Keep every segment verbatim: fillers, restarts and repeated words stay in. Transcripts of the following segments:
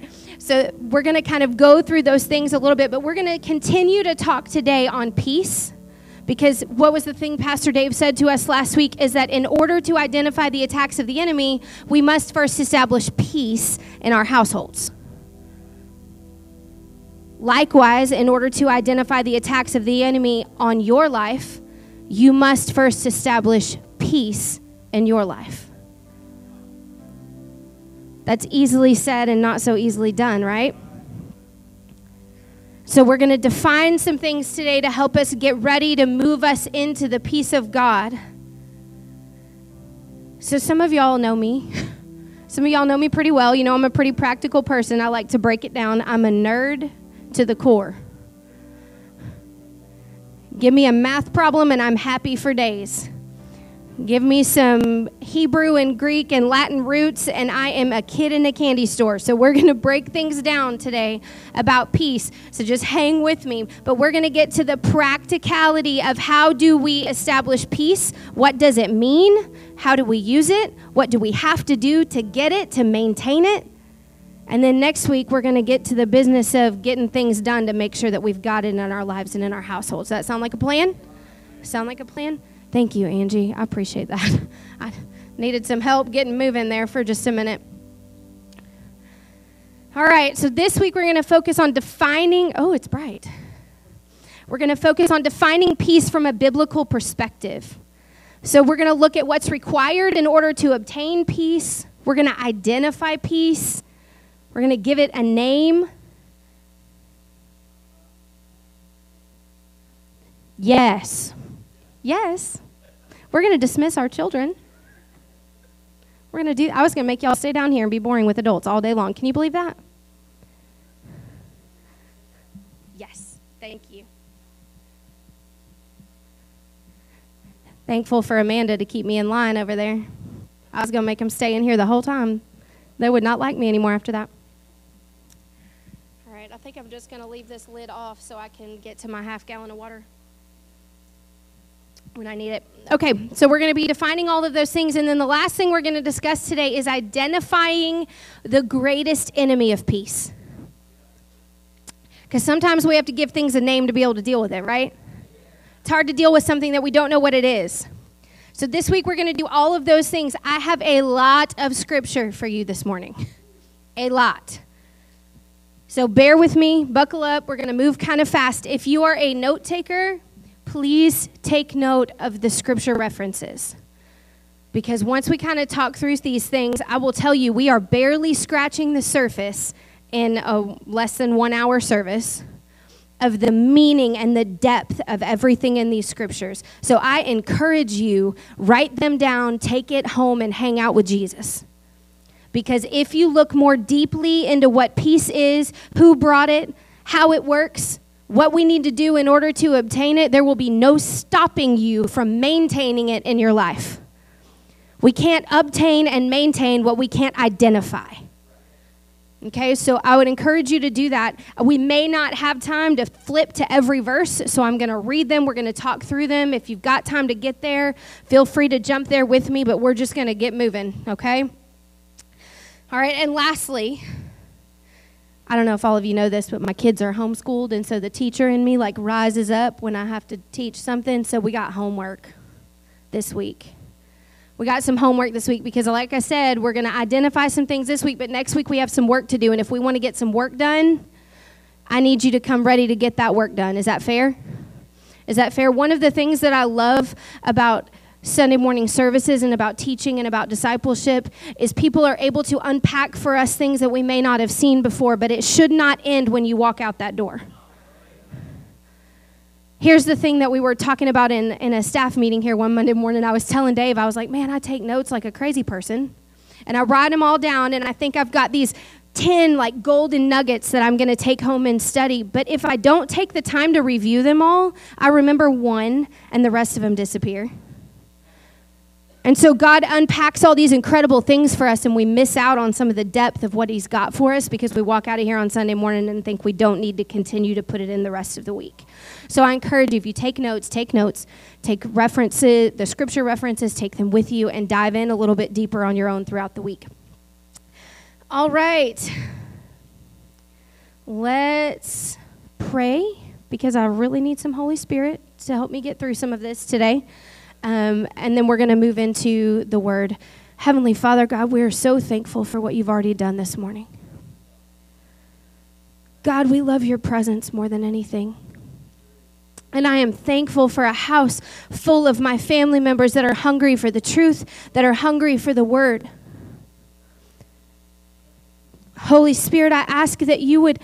right? So we're going to kind of go through those things a little bit, but we're going to continue to talk today on peace, because what was the thing Pastor Dave said to us last week is that in order to identify the attacks of the enemy, we must first establish peace in our households. Likewise, in order to identify the attacks of the enemy on your life, you must first establish peace in your life. That's easily said and not so easily done, right? So we're going to define some things today to help us get ready to move us into the peace of God. So some of y'all know me. Some of y'all know me pretty well. You know, I'm a pretty practical person. I like to break it down. I'm a nerd to the core. Give me a math problem and I'm happy for days. Give me some Hebrew and Greek and Latin roots, and I am a kid in a candy store. So we're going to break things down today about peace. So just hang with me. But we're going to get to the practicality of how do we establish peace? What does it mean? How do we use it? What do we have to do to get it, to maintain it? And then next week, we're going to get to the business of getting things done to make sure that we've got it in our lives and in our households. Does that sound like a plan? Sound like a plan? Thank you, Angie. I appreciate that. I needed some help getting moving there for just a minute. All right, so this week we're going to focus on defining, oh, it's bright. We're going to focus on defining peace from a biblical perspective. So we're going to look at what's required in order to obtain peace. We're going to identify peace. We're going to give it a name. Yes. Yes. We're going to dismiss our children. We're going to do, I was going to make y'all stay down here and be boring with adults all day long. Can you believe that? Yes. Thank you. Thankful for Amanda to keep me in line over there. I was going to make them stay in here the whole time. They would not like me anymore after that. All right. I think I'm just going to leave this lid off so I can get to my half gallon of water when I need it. Okay, so we're going to be defining all of those things, and then the last thing we're going to discuss today is identifying the greatest enemy of peace. Because sometimes we have to give things a name to be able to deal with it, right? It's hard to deal with something that we don't know what it is. So this week we're going to do all of those things. I have a lot of scripture for you this morning. A lot. So bear with me, buckle up, we're going to move kind of fast. If you are a note taker, please take note of the scripture references, because once we kind of talk through these things, I will tell you we are barely scratching the surface in a less than one hour service of the meaning and the depth of everything in these scriptures. So I encourage you, write them down, take it home, and hang out with Jesus. Because if you look more deeply into what peace is, who brought it, how it works, what we need to do in order to obtain it, there will be no stopping you from maintaining it in your life. We can't obtain and maintain what we can't identify. Okay, so I would encourage you to do that. We may not have time to flip to every verse, so I'm going to read them. We're going to talk through them. If you've got time to get there, feel free to jump there with me, but we're just going to get moving, okay? All right, and lastly, I don't know if all of you know this, but my kids are homeschooled, and so the teacher in me, like, rises up when I have to teach something, so we got homework this week. We got some homework this week because, like I said, we're going to identify some things this week, but next week we have some work to do, and if we want to get some work done, I need you to come ready to get that work done. Is that fair? Is that fair? One of the things that I love about Sunday morning services and about teaching and about discipleship is people are able to unpack for us things that we may not have seen before, but it should not end when you walk out that door. Here's the thing that we were talking about in, in a staff meeting here one Monday morning. I was telling Dave, I was like, man, I take notes like a crazy person, and I write them all down, and I think I've got these ten like golden nuggets that I'm going to take home and study, but if I don't take the time to review them all, I remember one, and the rest of them disappear. And so God unpacks all these incredible things for us, and we miss out on some of the depth of what he's got for us because we walk out of here on Sunday morning and think we don't need to continue to put it in the rest of the week. So I encourage you, if you take notes, take notes, take references, the scripture references, take them with you, and dive in a little bit deeper on your own throughout the week. All right. Let's pray, because I really need some Holy Spirit to help me get through some of this today. Um, and then we're going to move into the Word. Heavenly Father, God, we are so thankful for what you've already done this morning. God, we love your presence more than anything. And I am thankful for a house full of my family members that are hungry for the truth, that are hungry for the Word. Holy Spirit, I ask that you would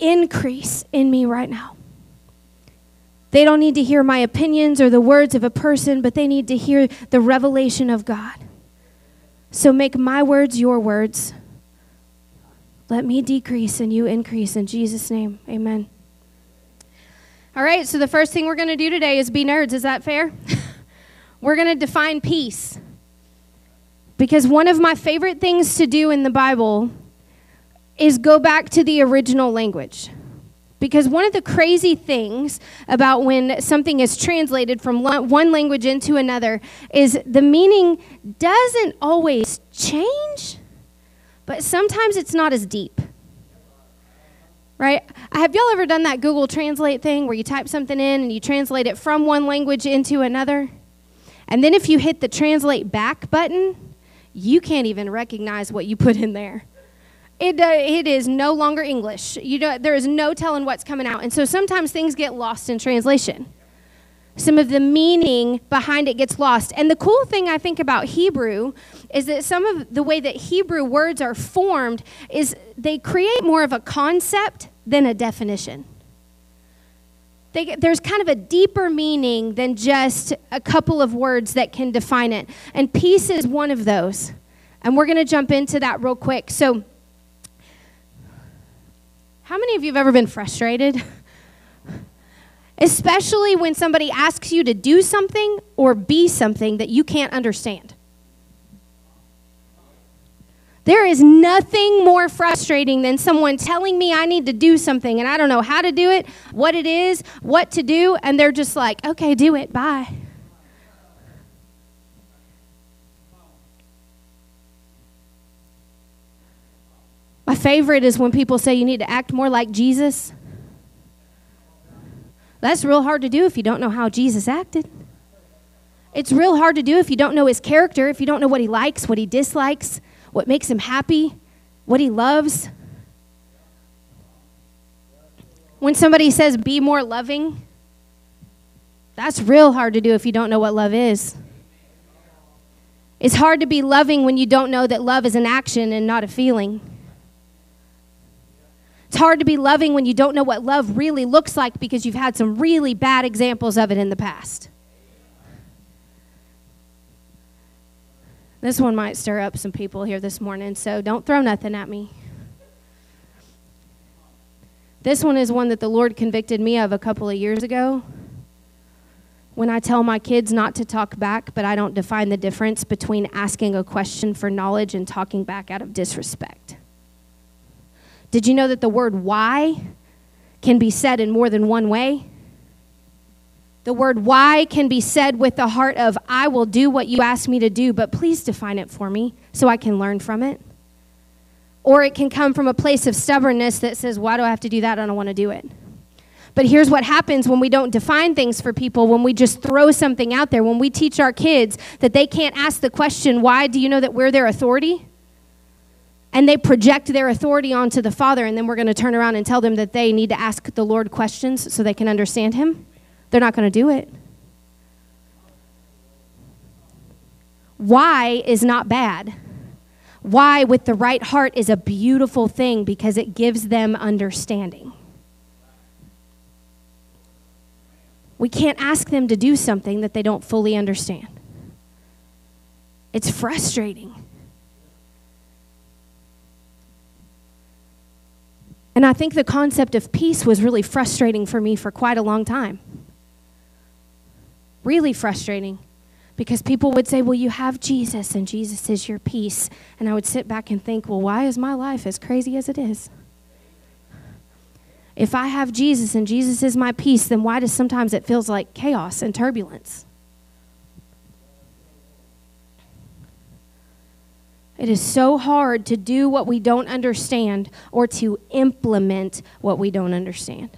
increase in me right now. They don't need to hear my opinions or the words of a person, but they need to hear the revelation of God. So make my words your words. Let me decrease and you increase. In Jesus' name, amen. All right, so the first thing we're going to do today is be nerds. Is that fair? We're going to define peace. Because one of my favorite things to do in the Bible is go back to the original language. Because one of the crazy things about when something is translated from one language into another is the meaning doesn't always change, but sometimes it's not as deep. Right? Have y'all ever done that Google Translate thing where you type something in and you translate it from one language into another? And then if you hit the translate back button, you can't even recognize what you put in there. It, uh, it is no longer English. You don't, there is no telling what's coming out. And so sometimes things get lost in translation. Some of the meaning behind it gets lost. And the cool thing I think about Hebrew is that some of the way that Hebrew words are formed is they create more of a concept than a definition. They, there's kind of a deeper meaning than just a couple of words that can define it. And peace is one of those. And we're going to jump into that real quick. So how many of you have ever been frustrated? Especially when somebody asks you to do something or be something that you can't understand. There is nothing more frustrating than someone telling me I need to do something and I don't know how to do it, what it is, what to do, and they're just like, okay, do it, bye. My favorite is when people say you need to act more like Jesus. That's real hard to do if you don't know how Jesus acted. It's real hard to do if you don't know his character, if you don't know what he likes, what he dislikes, what makes him happy, what he loves. When somebody says, be more loving, that's real hard to do if you don't know what love is. It's hard to be loving when you don't know that love is an action and not a feeling. It's hard to be loving when you don't know what love really looks like because you've had some really bad examples of it in the past. This one might stir up some people here this morning, so don't throw nothing at me. This one is one that the Lord convicted me of a couple of years ago. When I tell my kids not to talk back, but I don't define the difference between asking a question for knowledge and talking back out of disrespect. Did you know that the word why can be said in more than one way? The word why can be said with the heart of, I will do what you ask me to do, but please define it for me so I can learn from it. Or it can come from a place of stubbornness that says, why do I have to do that? I don't want to do it. But here's what happens when we don't define things for people, when we just throw something out there, when we teach our kids that they can't ask the question, why do you know that we're their authority? And they project their authority onto the Father, and then we're going to turn around and tell them that they need to ask the Lord questions so they can understand him. They're not going to do it. Why is not bad. Why with the right heart is a beautiful thing because it gives them understanding. We can't ask them to do something that they don't fully understand. It's frustrating. And I think the concept of peace was really frustrating for me for quite a long time. Really frustrating, because people would say, well, you have Jesus, and Jesus is your peace. And I would sit back and think, well, why is my life as crazy as it is? If I have Jesus and Jesus is my peace, then why does sometimes it feels like chaos and turbulence? It is so hard to do what we don't understand or to implement what we don't understand.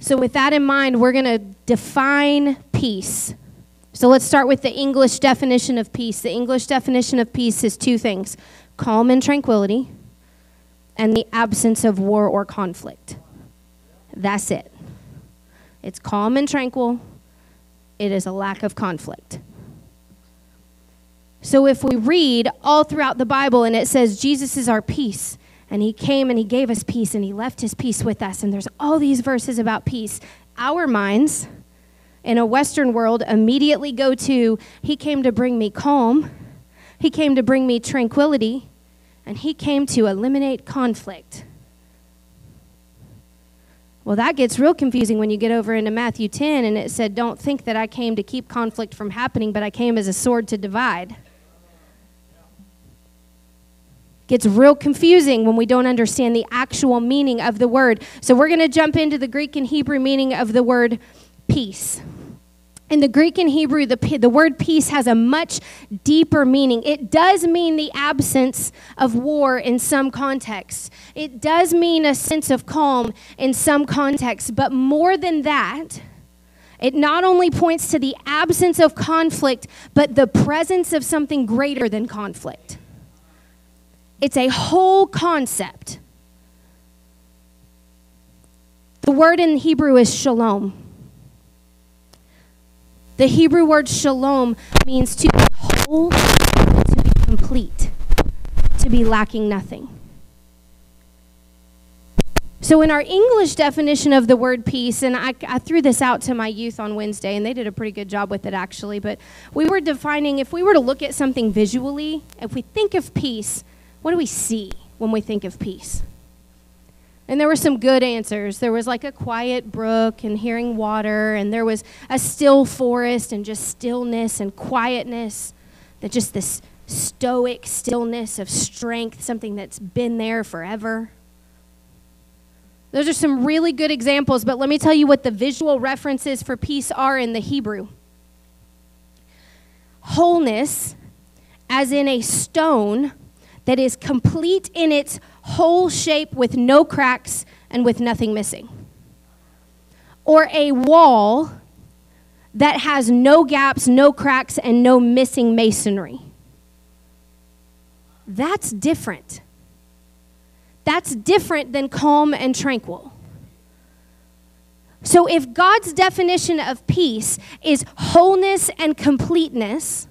So with that in mind, we're going to define peace. So let's start with the English definition of peace. The English definition of peace is two things: calm and tranquility, and the absence of war or conflict. That's it. It's calm and tranquil. It is a lack of conflict. So if we read all throughout the Bible and it says Jesus is our peace, and he came and he gave us peace and he left his peace with us, and there's all these verses about peace, our minds in a Western world immediately go to, he came to bring me calm, he came to bring me tranquility, and he came to eliminate conflict. Well, that gets real confusing when you get over into Matthew ten, and it said, don't think that I came to keep conflict from happening, but I came as a sword to divide. Gets real confusing when we don't understand the actual meaning of the word. So we're going to jump into the Greek and Hebrew meaning of the word peace. In the Greek and Hebrew, the, the word peace has a much deeper meaning. It does mean the absence of war in some contexts. It does mean a sense of calm in some contexts. But more than that, it not only points to the absence of conflict, but the presence of something greater than conflict. It's a whole concept. The word in Hebrew is shalom. The Hebrew word shalom means to be whole, to be complete, to be lacking nothing. So in our English definition of the word peace, and I, I threw this out to my youth on Wednesday, and they did a pretty good job with it actually, but we were defining, if we were to look at something visually, if we think of peace, what do we see when we think of peace? And there were some good answers. There was like a quiet brook and hearing water, and there was a still forest and just stillness and quietness, that just this stoic stillness of strength, something that's been there forever. Those are some really good examples, but let me tell you what the visual references for peace are in the Hebrew. Wholeness, as in a stone that is complete in its whole shape with no cracks and with nothing missing. Or a wall that has no gaps, no cracks, and no missing masonry. That's different. That's different than calm and tranquil. So if God's definition of peace is wholeness and completeness,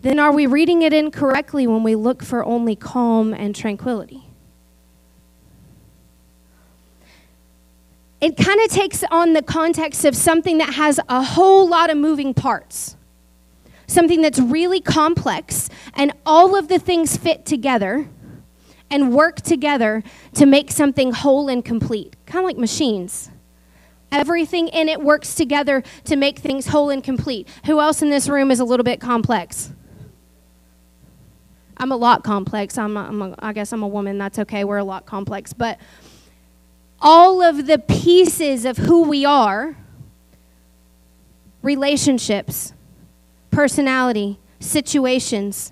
then are we reading it incorrectly when we look for only calm and tranquility? It kind of takes on the context of something that has a whole lot of moving parts, something that's really complex, and all of the things fit together and work together to make something whole and complete, kind of like machines. Everything in it works together to make things whole and complete. Who else in this room is a little bit complex? I'm a lot complex. I'm a, I'm a, I guess I'm a woman. That's okay. We're a lot complex. But all of the pieces of who we are, relationships, personality, situations,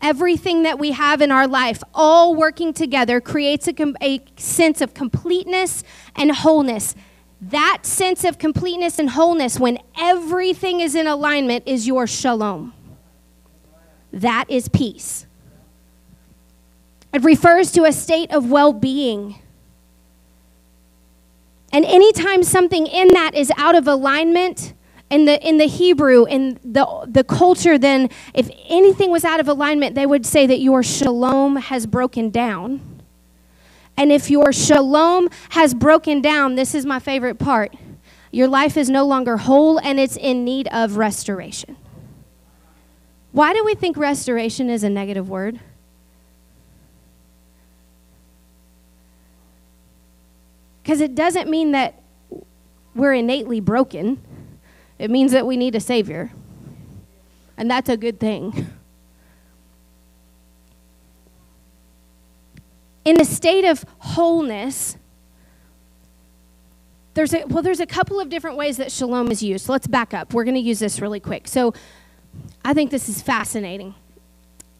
everything that we have in our life, all working together, creates a, com- a sense of completeness and wholeness. That sense of completeness and wholeness, when everything is in alignment, is your shalom. That is peace. It refers to a state of well-being. And anytime something in that is out of alignment, in the in the Hebrew, in the, the culture, then if anything was out of alignment, they would say that your shalom has broken down. And if your shalom has broken down, this is my favorite part, your life is no longer whole and it's in need of restoration. Why do we think restoration is a negative word? Because it doesn't mean that we're innately broken. It means that we need a Savior. And that's a good thing. In a state of wholeness, There's a, well, there's a couple of different ways that shalom is used. So let's back up. We're going to use this really quick. So I think this is fascinating.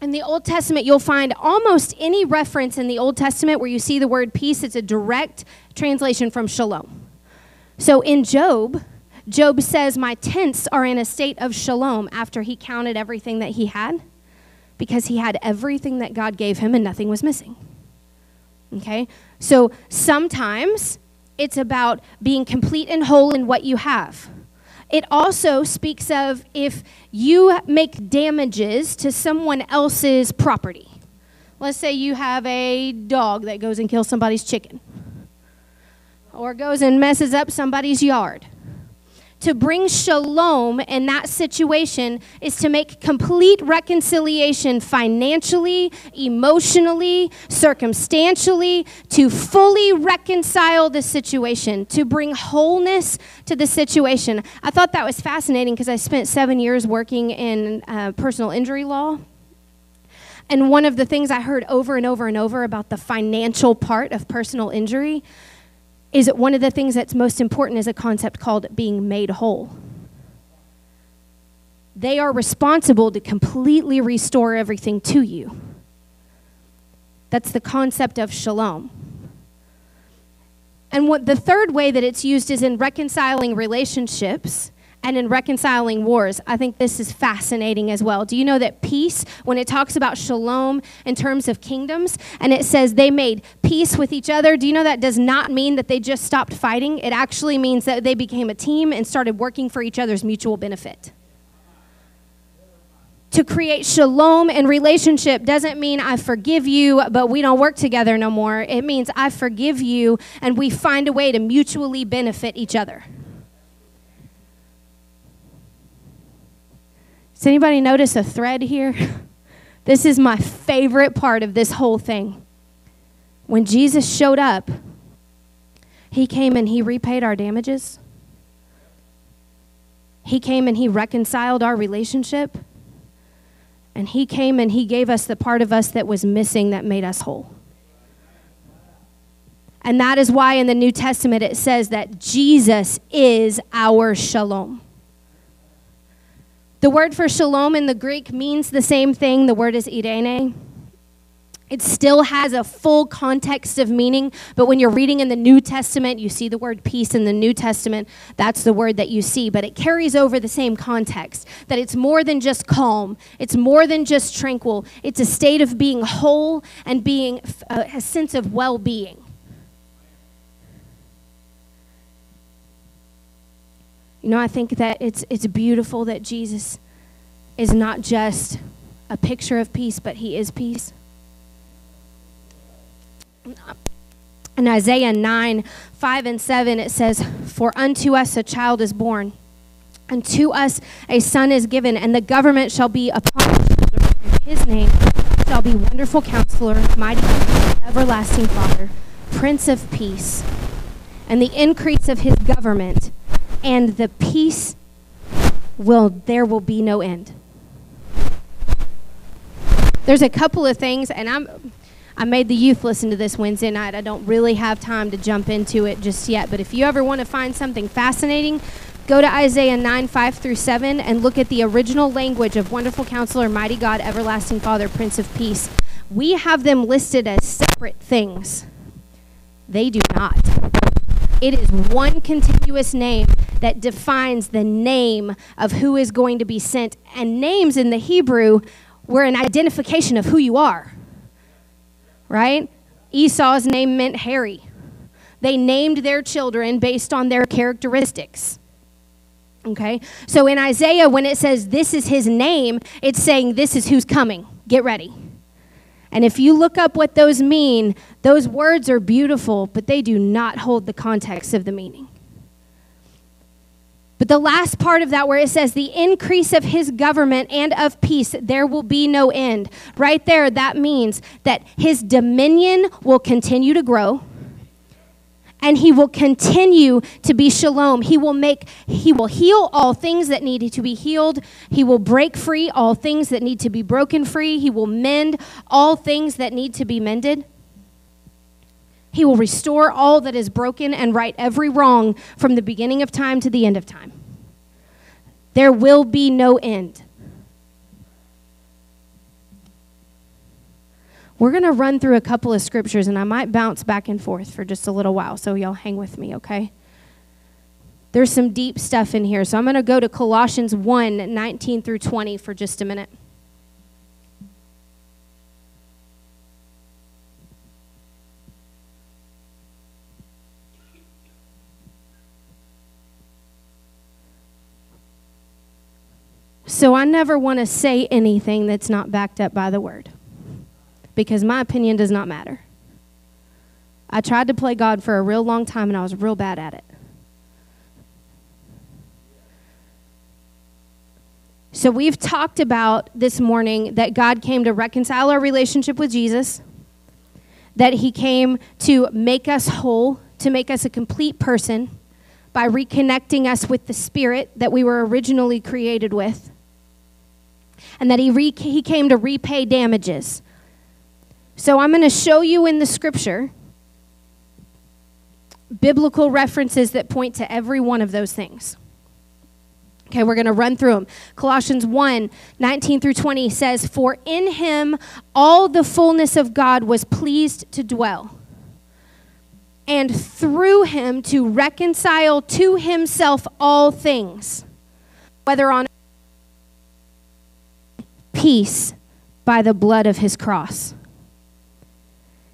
In the Old Testament, you'll find almost any reference in the Old Testament where you see the word peace, it's a direct translation from shalom. So in Job, Job says, my tents are in a state of shalom, after he counted everything that he had, because he had everything that God gave him and nothing was missing. Okay? So sometimes it's about being complete and whole in what you have. It also speaks of if you make damages to someone else's property. Let's say you have a dog that goes and kills somebody's chicken, or goes and messes up somebody's yard. To bring shalom in that situation is to make complete reconciliation financially, emotionally, circumstantially, to fully reconcile the situation, to bring wholeness to the situation. I thought that was fascinating because I spent seven years working in uh, personal injury law. And one of the things I heard over and over and over about the financial part of personal injury is that one of the things that's most important is a concept called being made whole. They are responsible to completely restore everything to you. That's the concept of shalom. And what the third way that it's used is in reconciling relationships and in reconciling wars. I think this is fascinating as well. Do you know that peace, when it talks about shalom in terms of kingdoms, and it says they made peace with each other, do you know that does not mean that they just stopped fighting? It actually means that they became a team and started working for each other's mutual benefit. To create shalom in relationship doesn't mean I forgive you, but we don't work together no more. It means I forgive you, and we find a way to mutually benefit each other. Does anybody notice a thread here? This is my favorite part of this whole thing. When Jesus showed up, he came and he repaid our damages. He came and he reconciled our relationship. And he came and he gave us the part of us that was missing that made us whole. And that is why in the New Testament it says that Jesus is our shalom. The word for shalom in the Greek means the same thing. The word is eirene. It still has a full context of meaning, but when you're reading in the New Testament, you see the word peace in the New Testament. That's the word that you see, but it carries over the same context, that it's more than just calm. It's more than just tranquil. It's a state of being whole and being a, a sense of well-being. You know, I think that it's, it's beautiful that Jesus is not just a picture of peace, but he is peace. In Isaiah nine, five and seven, it says, for unto us a child is born, and to us a son is given, and the government shall be upon his shoulder, and his name shall be Wonderful Counselor, Mighty God, Everlasting Father, Prince of Peace, and the increase of his government and the peace will, there will be no end. There's a couple of things, and I'm, I made the youth listen to this Wednesday night. I don't really have time to jump into it just yet, but if you ever want to find something fascinating, go to Isaiah nine, five through seven, and look at the original language of Wonderful Counselor, Mighty God, Everlasting Father, Prince of Peace. We have them listed as separate things. They do not. It is one continuous name that defines the name of who is going to be sent. And names in the Hebrew were an identification of who you are, right? Esau's name meant hairy. They named their children based on their characteristics, okay? So in Isaiah, when it says this is his name, it's saying this is who's coming. Get ready. And if you look up what those mean, those words are beautiful, but they do not hold the context of the meaning. But the last part of that where it says the increase of his government and of peace, there will be no end. Right there, that means that his dominion will continue to grow and he will continue to be shalom. He will make, he will heal all things that need to be healed. He will break free all things that need to be broken free. He will mend all things that need to be mended. He will restore all that is broken and right every wrong from the beginning of time to the end of time. There will be no end. We're going to run through a couple of scriptures, and I might bounce back and forth for just a little while, so y'all hang with me, okay? There's some deep stuff in here, so I'm going to go to Colossians one, nineteen through twenty for just a minute. So I never want to say anything that's not backed up by the word, because my opinion does not matter. I tried to play God for a real long time, and I was real bad at it. So we've talked about this morning that God came to reconcile our relationship with Jesus, that he came to make us whole, to make us a complete person by reconnecting us with the spirit that we were originally created with, and that he, re- he came to repay damages. So I'm going to show you in the scripture biblical references that point to every one of those things. Okay, we're going to run through them. Colossians one, nineteen through twenty says, "For in him all the fullness of God was pleased to dwell, and through him to reconcile to himself all things, whether on peace by the blood of his cross."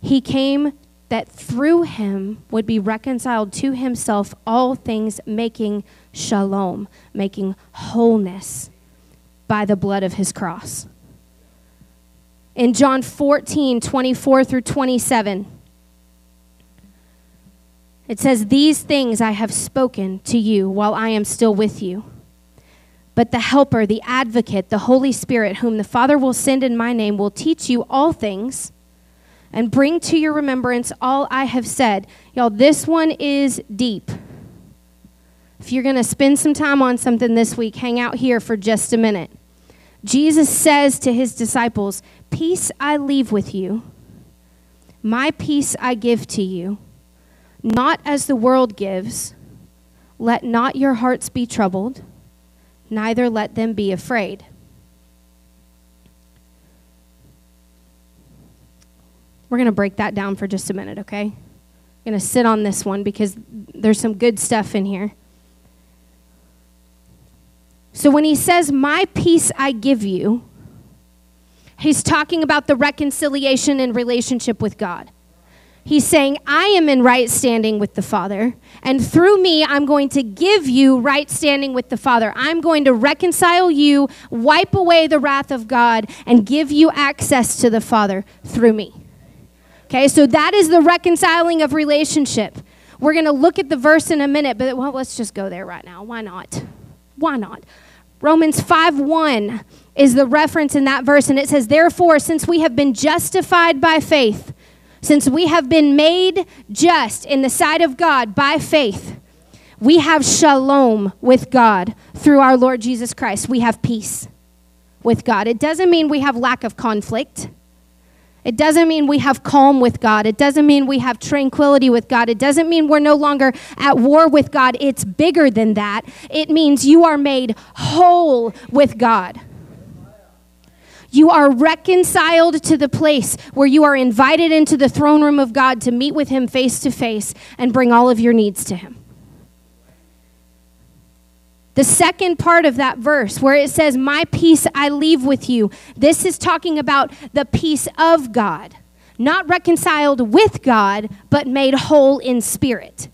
He came that through him would be reconciled to himself all things, making shalom, making wholeness by the blood of his cross. In John fourteen, twenty-four through twenty-seven, it says, "These things I have spoken to you while I am still with you. But the Helper, the Advocate, the Holy Spirit, whom the Father will send in my name, will teach you all things and bring to your remembrance all I have said." Y'all, this one is deep. If you're going to spend some time on something this week, hang out here for just a minute. Jesus says to his disciples, "Peace I leave with you. My peace I give to you. Not as the world gives. Let not your hearts be troubled, neither let them be afraid." We're going to break that down for just a minute, okay? I'm going to sit on this one because there's some good stuff in here. So when he says, "My peace I give you," he's talking about the reconciliation and relationship with God. He's saying, I am in right standing with the Father, and through me, I'm going to give you right standing with the Father. I'm going to reconcile you, wipe away the wrath of God, and give you access to the Father through me. Okay, so that is the reconciling of relationship. We're going to look at the verse in a minute, but well, let's just go there right now. Why not? Why not? Romans five one is the reference in that verse, and it says, "Therefore, since we have been justified by faith," since we have been made just in the sight of God by faith, "we have shalom with God through our Lord Jesus Christ." We have peace with God. It doesn't mean we have lack of conflict. It doesn't mean we have calm with God. It doesn't mean we have tranquility with God. It doesn't mean we're no longer at war with God. It's bigger than that. It means you are made whole with God. You are reconciled to the place where you are invited into the throne room of God to meet with him face to face and bring all of your needs to him. The second part of that verse where it says, "My peace I leave with you," this is talking about the peace of God, not reconciled with God, but made whole in spirit.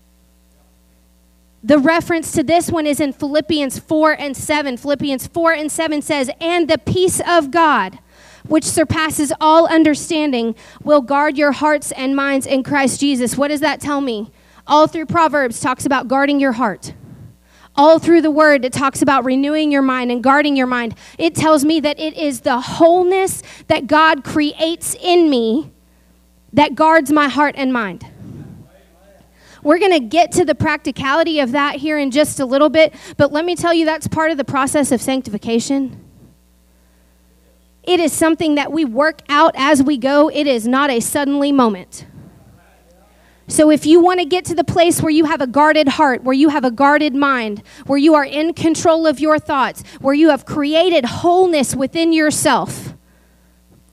The reference to this one is in Philippians four and seven. Philippians four and seven says, "And the peace of God, which surpasses all understanding, will guard your hearts and minds in Christ Jesus." What does that tell me? All through Proverbs talks about guarding your heart. All through the word, it talks about renewing your mind and guarding your mind. It tells me that it is the wholeness that God creates in me that guards my heart and mind. We're going to get to the practicality of that here in just a little bit, but let me tell you, that's part of the process of sanctification. It is something that we work out as we go. It is not a suddenly moment. So if you want to get to the place where you have a guarded heart, where you have a guarded mind, where you are in control of your thoughts, where you have created wholeness within yourself,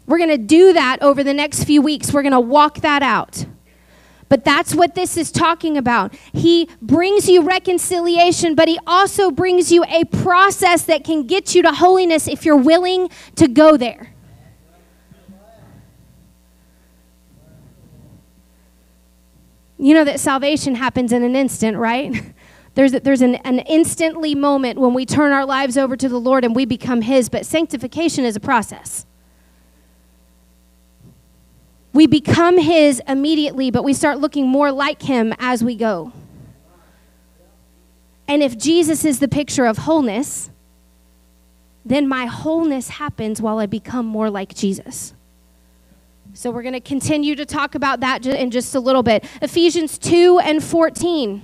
we're going to do that over the next few weeks. We're going to walk that out. But that's what this is talking about. He brings you reconciliation, but he also brings you a process that can get you to holiness if you're willing to go there. You know that salvation happens in an instant, right? There's, a, there's an, an instantly moment when we turn our lives over to the Lord and we become his, but sanctification is a process. We become his immediately, but we start looking more like him as we go. And if Jesus is the picture of wholeness, then my wholeness happens while I become more like Jesus. So we're going to continue to talk about that in just a little bit. Ephesians two and fourteen.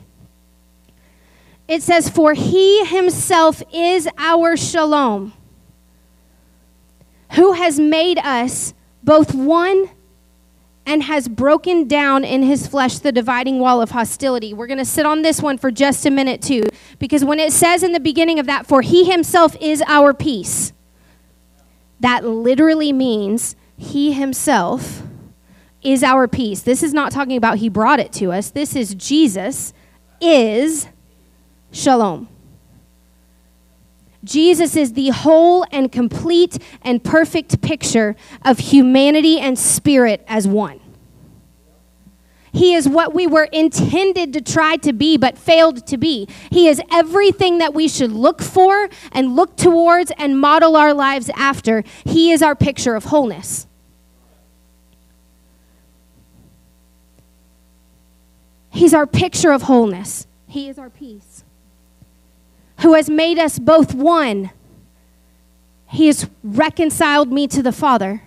It says, "For he himself is our shalom, who has made us both one and has broken down in his flesh the dividing wall of hostility." We're going to sit on this one for just a minute too, because when it says in the beginning of that, "For he himself is our peace," that literally means he himself is our peace. This is not talking about he brought it to us. This is Jesus is shalom. Jesus is the whole and complete and perfect picture of humanity and spirit as one. He is what we were intended to try to be but failed to be. He is everything that we should look for and look towards and model our lives after. He is our picture of wholeness. He's our picture of wholeness. He is our peace. Who has made us both one. He has reconciled me to the Father.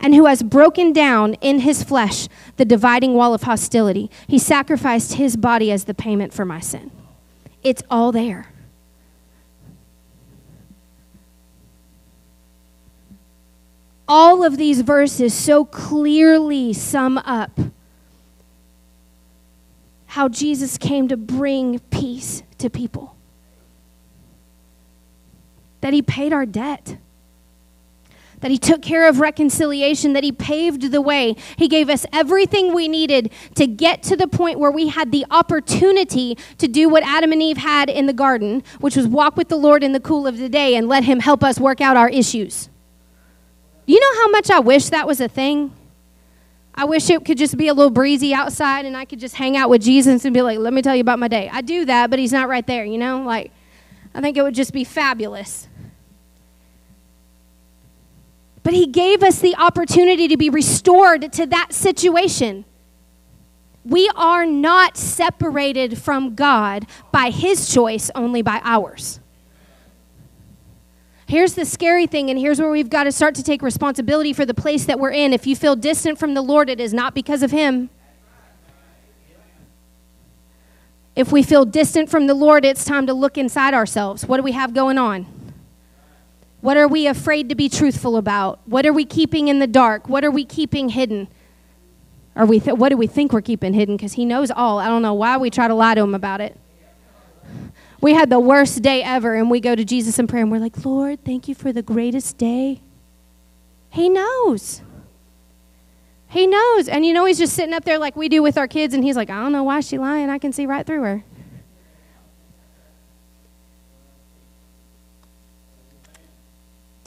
And who has broken down in his flesh the dividing wall of hostility. He sacrificed his body as the payment for my sin. It's all there. All of these verses so clearly sum up how Jesus came to bring peace to people. That he paid our debt. That he took care of reconciliation, that he paved the way. He gave us everything we needed to get to the point where we had the opportunity to do what Adam and Eve had in the garden, which was walk with the Lord in the cool of the day and let him help us work out our issues. You know how much I wish that was a thing? I wish it could just be a little breezy outside and I could just hang out with Jesus and be like, let me tell you about my day. I do that, but he's not right there, you know? Like, I think it would just be fabulous. But he gave us the opportunity to be restored to that situation. We are not separated from God by his choice, only by ours. Here's the scary thing, and here's where we've got to start to take responsibility for the place that we're in. If you feel distant from the Lord, it is not because of him. If we feel distant from the Lord, it's time to look inside ourselves. What do we have going on? What are we afraid to be truthful about? What are we keeping in the dark? What are we keeping hidden? Are we? Th- what do we think we're keeping hidden? Because he knows all. I don't know why we try to lie to him about it. We had the worst day ever, and we go to Jesus in prayer, and we're like, Lord, thank you for the greatest day. He knows. He knows. And you know, he's just sitting up there like we do with our kids, and he's like, I don't know why she's lying. I can see right through her.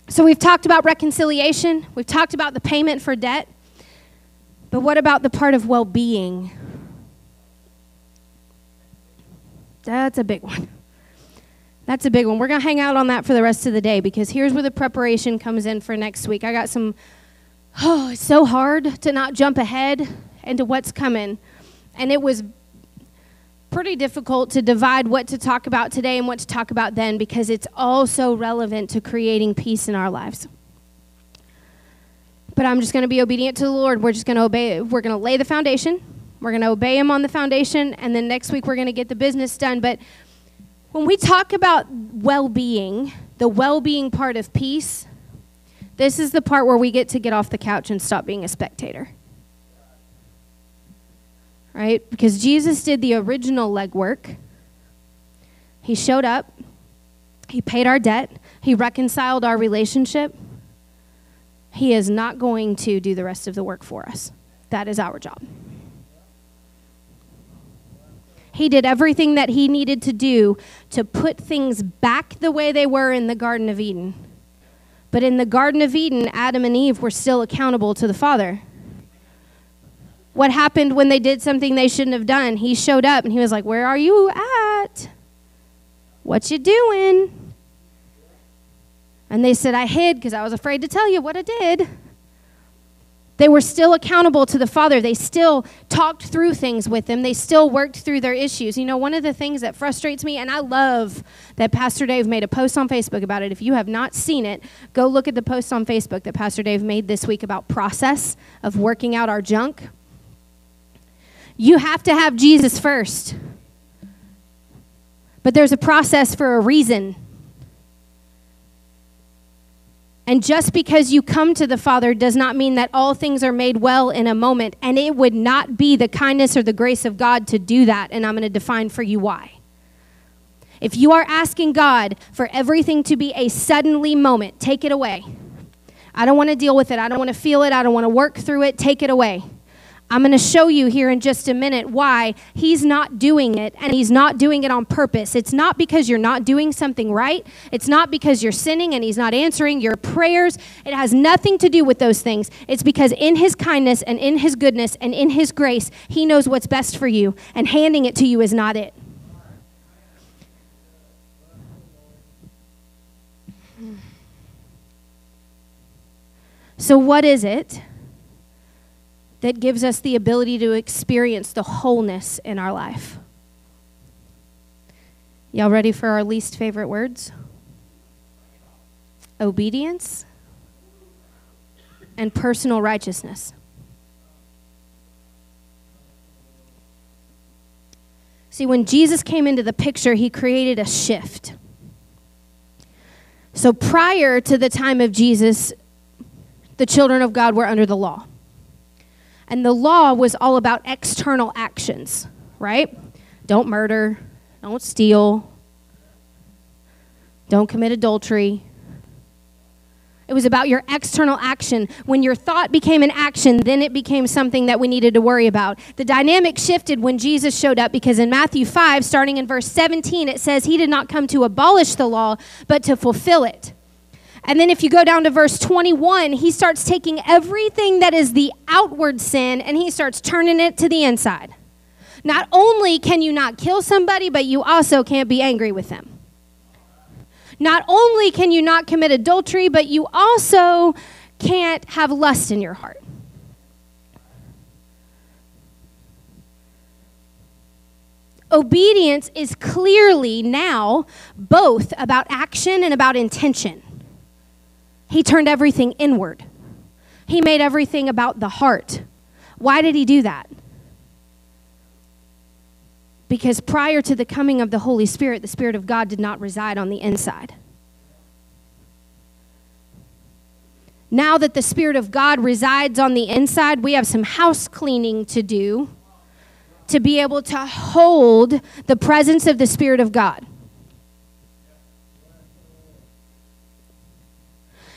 So we've talked about reconciliation. We've talked about the payment for debt. But what about the part of well-being? That's a big one. That's a big one. We're going to hang out on that for the rest of the day because here's where the preparation comes in for next week. I got some, oh, it's so hard to not jump ahead into what's coming. And it was pretty difficult to divide what to talk about today and what to talk about then because it's all so relevant to creating peace in our lives. But I'm just going to be obedient to the Lord. We're just going to obey. We're going to lay the foundation. We're going to obey him on the foundation. And then next week, we're going to get the business done. But when we talk about well-being, the well-being part of peace, this is the part where we get to get off the couch and stop being a spectator. right? Because Jesus did the original legwork. He showed up. He paid our debt. He reconciled our relationship. He is not going to do the rest of the work for us. That is our job. He did everything that he needed to do to put things back the way they were in the Garden of Eden. But in the Garden of Eden, Adam and Eve were still accountable to the Father. What happened when they did something they shouldn't have done? He showed up and he was like, "Where are you at? What you doing?" And they said, "I hid because I was afraid to tell you what I did." They were still accountable to the Father. They still talked through things with him. They still worked through their issues. You know, one of the things that frustrates me, and I love that Pastor Dave made a post on Facebook about it. If you have not seen it, go look at the post on Facebook that Pastor Dave made this week about process of working out our junk. You have to have Jesus first. But there's a process for a reason. And just because you come to the Father does not mean that all things are made well in a moment. And it would not be the kindness or the grace of God to do that. And I'm going to define for you why. If you are asking God for everything to be a suddenly moment, take it away. I don't want to deal with it. I don't want to feel it. I don't want to work through it. Take it away. I'm going to show you here in just a minute why he's not doing it, and he's not doing it on purpose. It's not because you're not doing something right. It's not because you're sinning and he's not answering your prayers. It has nothing to do with those things. It's because in his kindness and in his goodness and in his grace, he knows what's best for you, and handing it to you is not it. So what is it that gives us the ability to experience the wholeness in our life? Y'all ready for our least favorite words? Obedience and personal righteousness. See, when Jesus came into the picture, he created a shift. So prior to the time of Jesus, the children of God were under the law. And the law was all about external actions, right? Don't murder, don't steal, don't commit adultery. It was about your external action. When your thought became an action, then it became something that we needed to worry about. The dynamic shifted when Jesus showed up, because in Matthew five, starting in verse seventeen, it says he did not come to abolish the law, but to fulfill it. And then if you go down to verse twenty-one, he starts taking everything that is the outward sin and he starts turning it to the inside. Not only can you not kill somebody, but you also can't be angry with them. Not only can you not commit adultery, but you also can't have lust in your heart. Obedience is clearly now both about action and about intention. He turned everything inward. He made everything about the heart. Why did he do that? Because prior to the coming of the Holy Spirit, the Spirit of God did not reside on the inside. Now that the Spirit of God resides on the inside, we have some house cleaning to do to be able to hold the presence of the Spirit of God.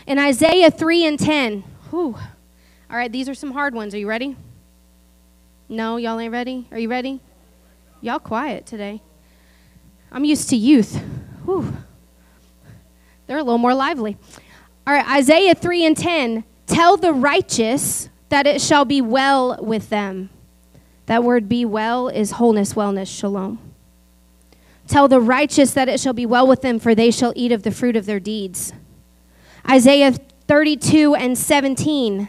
In Isaiah three and ten, whew. All right, these are some hard ones. Are you ready? No, y'all ain't ready? Are you ready? Y'all quiet today. I'm used to youth. Whew. They're a little more lively. All right, Isaiah three and ten, tell the righteous that it shall be well with them. That word be well is wholeness, wellness, shalom. Tell the righteous that it shall be well with them, for they shall eat of the fruit of their deeds. Isaiah thirty-two and seventeen,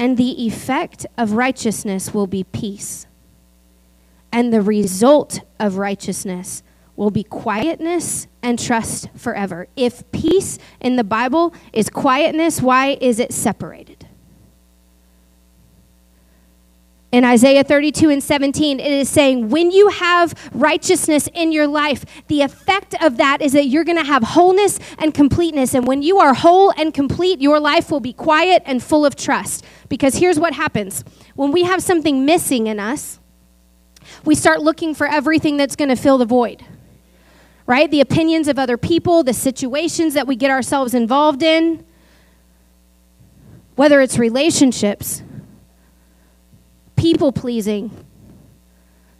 and the effect of righteousness will be peace, and the result of righteousness will be quietness and trust forever. If peace in the Bible is quietness, why is it separated? In Isaiah thirty-two and seventeen, it is saying, when you have righteousness in your life, the effect of that is that you're going to have wholeness and completeness. And when you are whole and complete, your life will be quiet and full of trust. Because here's what happens. When we have something missing in us, we start looking for everything that's going to fill the void, right? The opinions of other people, the situations that we get ourselves involved in, whether it's relationships, people-pleasing,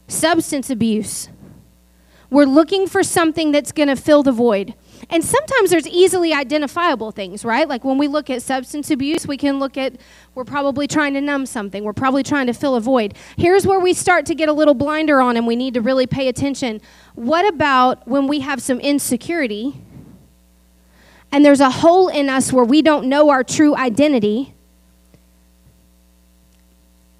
substance abuse. We're looking for something that's going to fill the void. And sometimes there's easily identifiable things, right? Like when we look at substance abuse, we can look at, we're probably trying to numb something. We're probably trying to fill a void. Here's where we start to get a little blinder on and we need to really pay attention. What about when we have some insecurity and there's a hole in us where we don't know our true identity?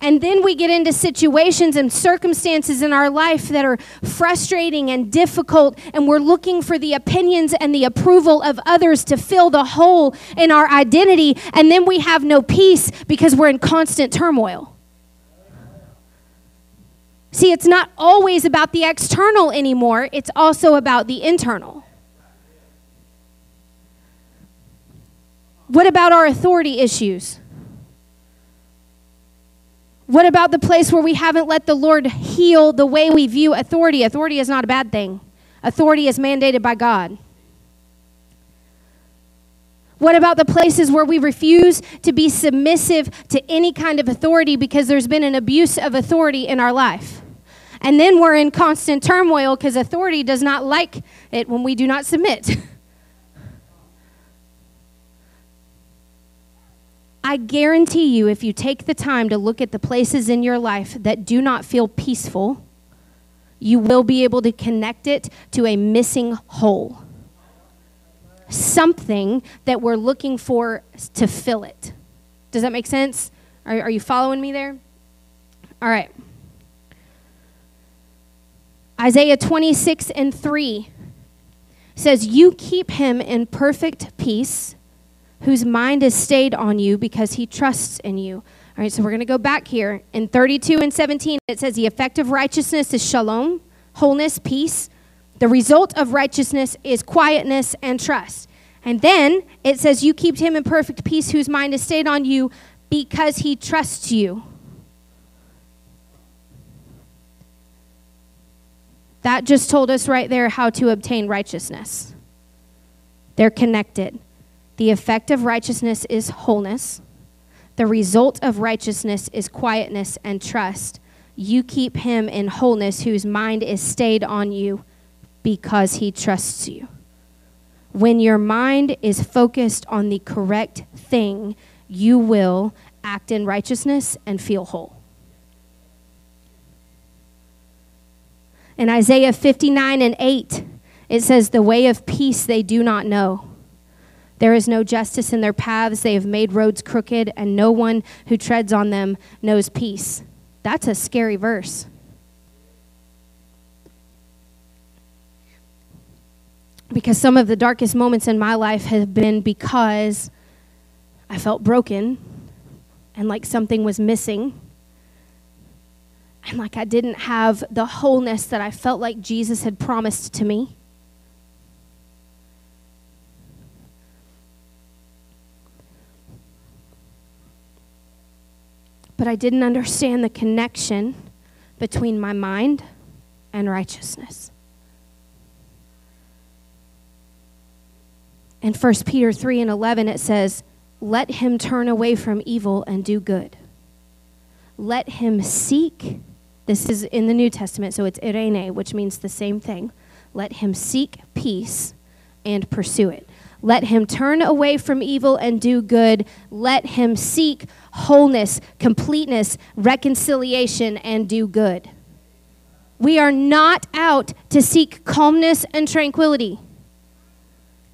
And then we get into situations and circumstances in our life that are frustrating and difficult, and we're looking for the opinions and the approval of others to fill the hole in our identity, and then we have no peace because we're in constant turmoil. See, it's not always about the external anymore. It's also about the internal. What about our authority issues? What about the place where we haven't let the Lord heal the way we view authority? Authority is not a bad thing. Authority is mandated by God. What about the places where we refuse to be submissive to any kind of authority because there's been an abuse of authority in our life? And then we're in constant turmoil because authority does not like it when we do not submit. I guarantee you, if you take the time to look at the places in your life that do not feel peaceful, you will be able to connect it to a missing hole. Something that we're looking for to fill it. Does that make sense? Are, are you following me there? All right. Isaiah twenty-six and three says, you keep him in perfect peace, whose mind is stayed on you because he trusts in you. All right, so we're going to go back here. In thirty-two and seventeen, it says the effect of righteousness is shalom, wholeness, peace. The result of righteousness is quietness and trust. And then it says you keep him in perfect peace whose mind is stayed on you because he trusts you. That just told us right there how to obtain righteousness. They're connected. The effect of righteousness is wholeness. The result of righteousness is quietness and trust. You keep him in wholeness whose mind is stayed on you because he trusts you. When your mind is focused on the correct thing, you will act in righteousness and feel whole. In Isaiah fifty-nine and eight, it says, the way of peace they do not know. There is no justice in their paths. They have made roads crooked, and no one who treads on them knows peace. That's a scary verse. Because some of the darkest moments in my life have been because I felt broken and like something was missing and like I didn't have the wholeness that I felt like Jesus had promised to me. But I didn't understand the connection between my mind and righteousness. In First Peter three and eleven, it says, let him turn away from evil and do good. Let him seek, this is in the New Testament, so it's irene, which means the same thing. Let him seek peace and pursue it. Let him turn away from evil and do good. Let him seek wholeness, completeness, reconciliation, and do good. We are not out to seek calmness and tranquility.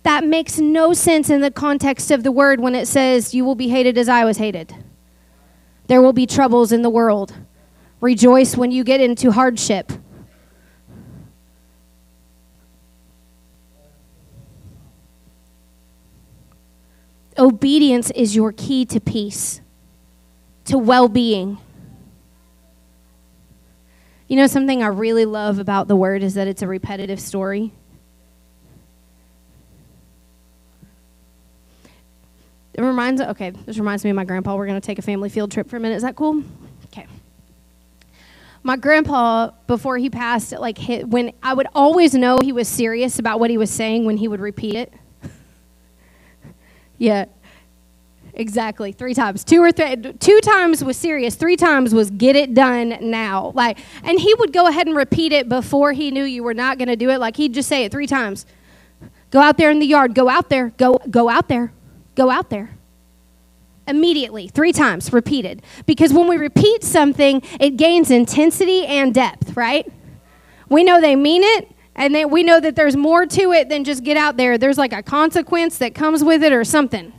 That makes no sense in the context of the word when it says, you will be hated as I was hated. There will be troubles in the world. Rejoice when you get into hardship. Obedience is your key to peace, to well-being, You know, something I really love about the Word is that it's a repetitive story. It reminds, okay, this reminds me of my grandpa. We're going to take a family field trip for a minute. Is that cool? Okay. My grandpa, before he passed, like hit, when I would always know he was serious about what he was saying when he would repeat it. Yeah, exactly. Three times. Two or three. Two times was serious. Three times was get it done now. Like, and he would go ahead and repeat it before he knew you were not going to do it. Like, he'd just say it three times. Go out there in the yard. Go out there. Go, go out there. Go out there. Immediately, three times, repeated. Because when we repeat something, it gains intensity and depth, right? We know they mean it, and then we know that there's more to it than just get out there. There's like a consequence that comes with it or something.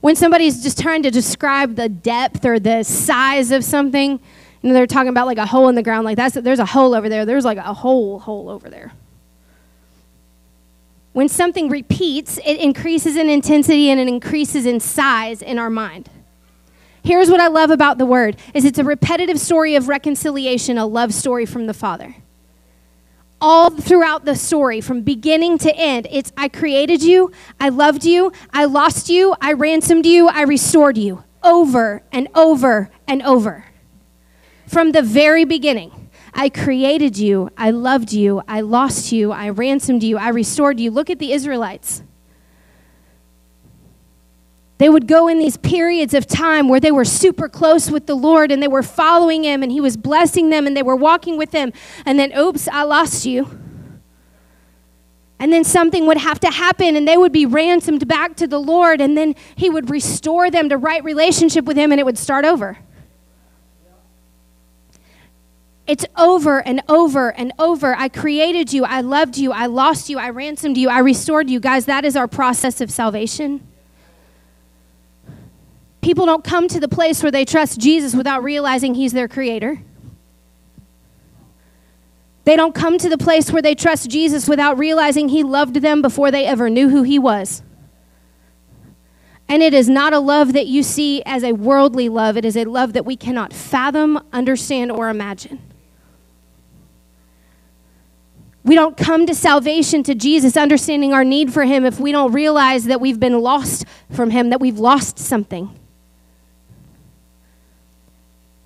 When somebody's just trying to describe the depth or the size of something, and they're talking about like a hole in the ground, like that's, there's a hole over there. There's like a whole hole over there. When something repeats, it increases in intensity and it increases in size in our mind. Here's what I love about the Word, is it's a repetitive story of reconciliation, a love story from the Father. All throughout the story, from beginning to end, it's I created you, I loved you, I lost you, I ransomed you, I restored you, over and over and over. From the very beginning. I created you, I loved you, I lost you, I ransomed you, I restored you. Look at the Israelites. They would go in these periods of time where they were super close with the Lord and they were following Him and He was blessing them and they were walking with Him. And then, oops, I lost you. And then something would have to happen and they would be ransomed back to the Lord and then He would restore them to right relationship with Him and it would start over. It's over and over and over. I created you. I loved you. I lost you. I ransomed you. I restored you. Guys, that is our process of salvation. People don't come to the place where they trust Jesus without realizing He's their creator. They don't come to the place where they trust Jesus without realizing He loved them before they ever knew who He was. And it is not a love that you see as a worldly love. It is a love that we cannot fathom, understand, or imagine. We don't come to salvation, to Jesus, understanding our need for Him if we don't realize that we've been lost from Him, that we've lost something.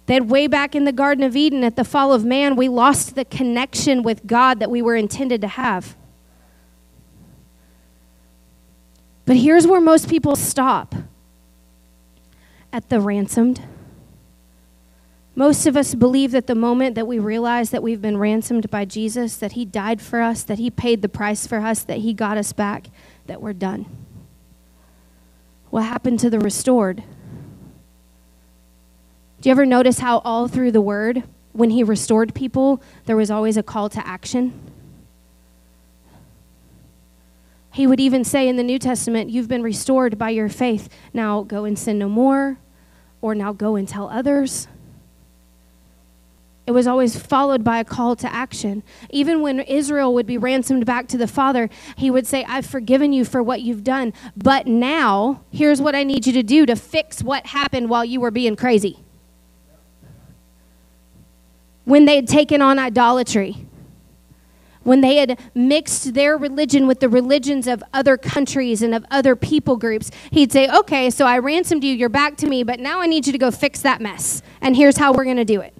That way back in the Garden of Eden, at the fall of man, we lost the connection with God that we were intended to have. But here's where most people stop, at the ransomed. Most of us believe that the moment that we realize that we've been ransomed by Jesus, that He died for us, that He paid the price for us, that He got us back, that we're done. What happened to the restored? Do you ever notice how all through the Word, when He restored people, there was always a call to action? He would even say in the New Testament, you've been restored by your faith. Now go and sin no more, or now go and tell others. It was always followed by a call to action. Even when Israel would be ransomed back to the Father, He would say, I've forgiven you for what you've done, but now here's what I need you to do to fix what happened while you were being crazy. When they had taken on idolatry, when they had mixed their religion with the religions of other countries and of other people groups, He'd say, okay, so I ransomed you, you're back to me, but now I need you to go fix that mess, and here's how we're going to do it.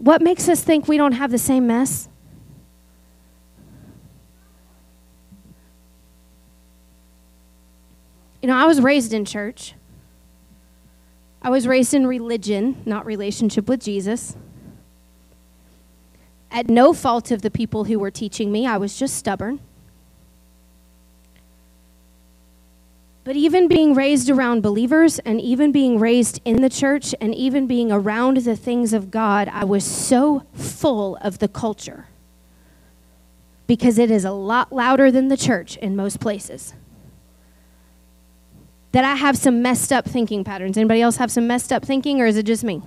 What makes us think we don't have the same mess? You know, I was raised in church. I was raised in religion, not relationship with Jesus. At no fault of the people who were teaching me, I was just stubborn. But even being raised around believers and even being raised in the church and even being around the things of God, I was so full of the culture because it is a lot louder than the church in most places that I have some messed up thinking patterns. Anybody else have some messed up thinking, or is it just me?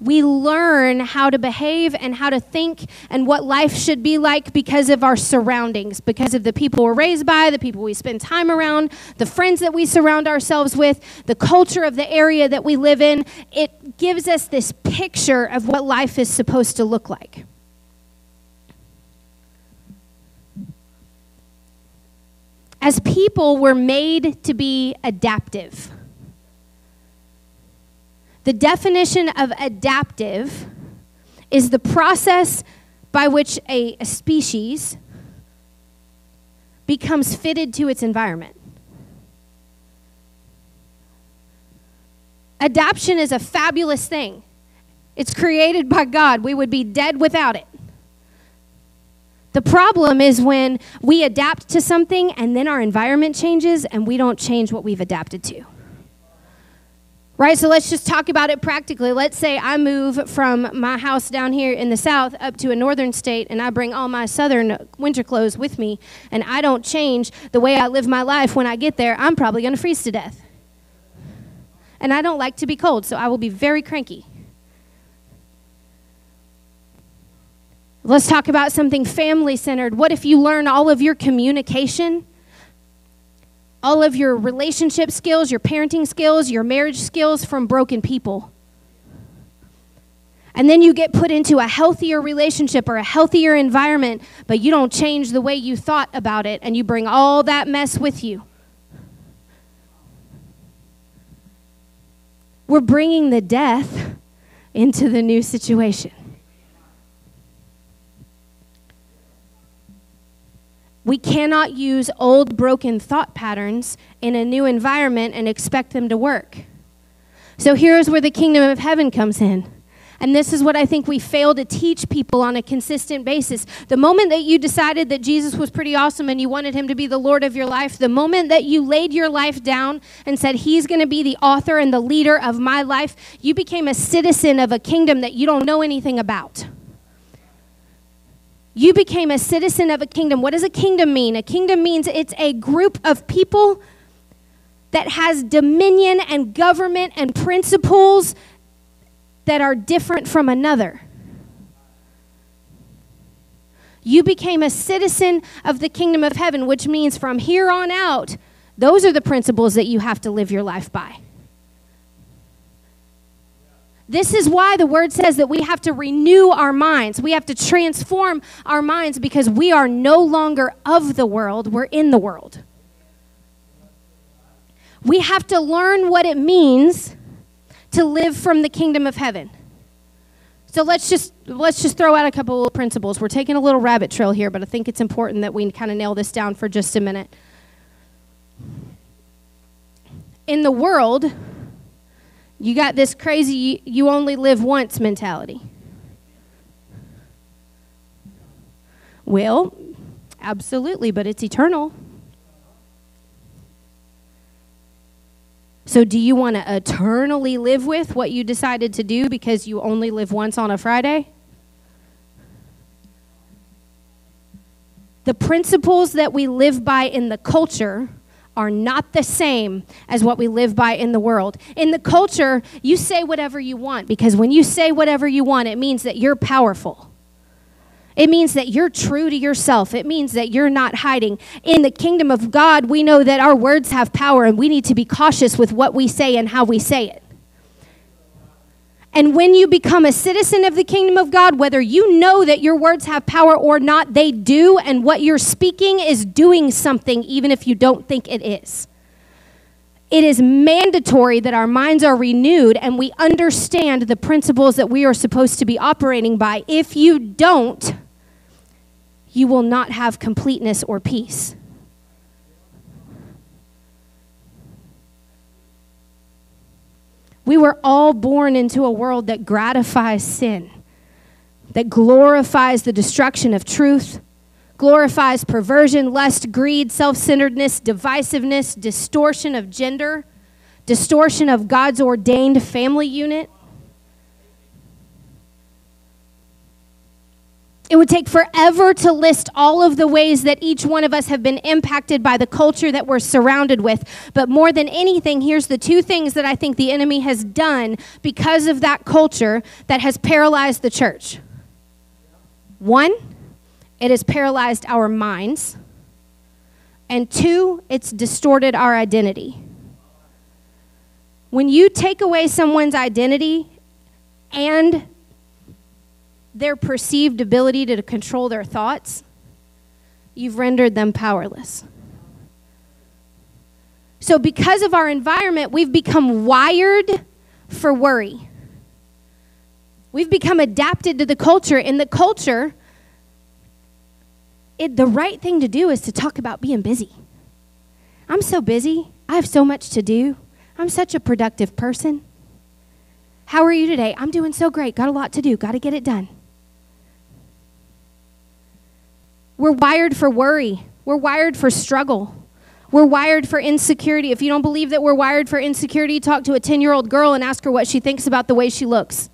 We learn how to behave and how to think and what life should be like because of our surroundings, because of the people we're raised by, the people we spend time around, the friends that we surround ourselves with, the culture of the area that we live in. It gives us this picture of what life is supposed to look like. As people, we're made to be adaptive. The definition of adaptive is the process by which a, a species becomes fitted to its environment. Adaption is a fabulous thing. It's created by God. We would be dead without it. The problem is when we adapt to something and then our environment changes and we don't change what we've adapted to. Right, so let's just talk about it practically. Let's say I move from my house down here in the south up to a northern state and I bring all my southern winter clothes with me and I don't change the way I live my life when I get there. I'm probably going to freeze to death. And I don't like to be cold, so I will be very cranky. Let's talk about something family-centered. What if you learn all of your communication, all of your relationship skills, your parenting skills, your marriage skills from broken people? And then you get put into a healthier relationship or a healthier environment, but you don't change the way you thought about it, and you bring all that mess with you. We're bringing the death into the new situation. We cannot use old, broken thought patterns in a new environment and expect them to work. So here's where the kingdom of heaven comes in. And this is what I think we fail to teach people on a consistent basis. The moment that you decided that Jesus was pretty awesome and you wanted him to be the Lord of your life, the moment that you laid your life down and said, he's going to be the author and the leader of my life, you became a citizen of a kingdom that you don't know anything about. You became a citizen of a kingdom. What does a kingdom mean? A kingdom means it's a group of people that has dominion and government and principles that are different from another. You became a citizen of the kingdom of heaven, which means from here on out, those are the principles that you have to live your life by. This is why the word says that we have to renew our minds. We have to transform our minds because we are no longer of the world. We're in the world. We have to learn what it means to live from the kingdom of heaven. So let's just, let's just throw out a couple of principles. We're taking a little rabbit trail here, but I think it's important that we kind of nail this down for just a minute. In the world, you got this crazy, you only live once mentality. Well, absolutely, but it's eternal. So do you want to eternally live with what you decided to do because you only live once on a Friday? The principles that we live by in the culture are not the same as what we live by in the world. In the culture, you say whatever you want, because when you say whatever you want, it means that you're powerful. It means that you're true to yourself. It means that you're not hiding. In the kingdom of God, we know that our words have power, and we need to be cautious with what we say and how we say it. And when you become a citizen of the kingdom of God, whether you know that your words have power or not, they do, and what you're speaking is doing something, even if you don't think it is. It is mandatory that our minds are renewed and we understand the principles that we are supposed to be operating by. If you don't, you will not have completeness or peace. We were all born into a world that gratifies sin, that glorifies the destruction of truth, glorifies perversion, lust, greed, self-centeredness, divisiveness, distortion of gender, distortion of God's ordained family unit. It would take forever to list all of the ways that each one of us have been impacted by the culture that we're surrounded with. But more than anything, here's the two things that I think the enemy has done because of that culture that has paralyzed the church. One, it has paralyzed our minds. And two, it's distorted our identity. When you take away someone's identity and their perceived ability to control their thoughts, you've rendered them powerless. So because of our environment, we've become wired for worry. We've become adapted to the culture. In the culture, it, the right thing to do is to talk about being busy. I'm so busy. I have so much to do. I'm such a productive person. How are you today? I'm doing so great. Got a lot to do. Got to get it done. We're wired for worry. We're wired for struggle. We're wired for insecurity. If you don't believe that we're wired for insecurity, talk to a ten-year-old girl and ask her what she thinks about the way she looks.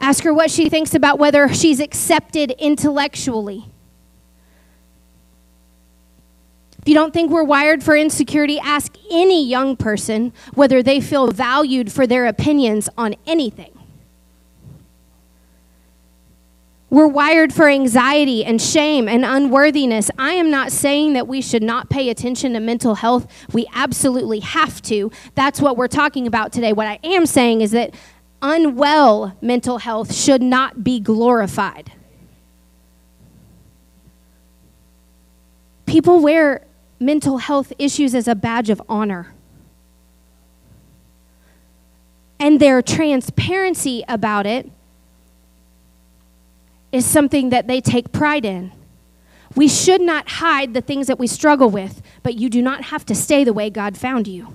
Ask her what she thinks about whether she's accepted intellectually. If you don't think we're wired for insecurity, ask any young person whether they feel valued for their opinions on anything. We're wired for anxiety and shame and unworthiness. I am not saying that we should not pay attention to mental health. We absolutely have to. That's what we're talking about today. What I am saying is that unwell mental health should not be glorified. People wear mental health issues as a badge of honor. And their transparency about it is something that they take pride in. We should not hide the things that we struggle with, but you do not have to stay the way God found you.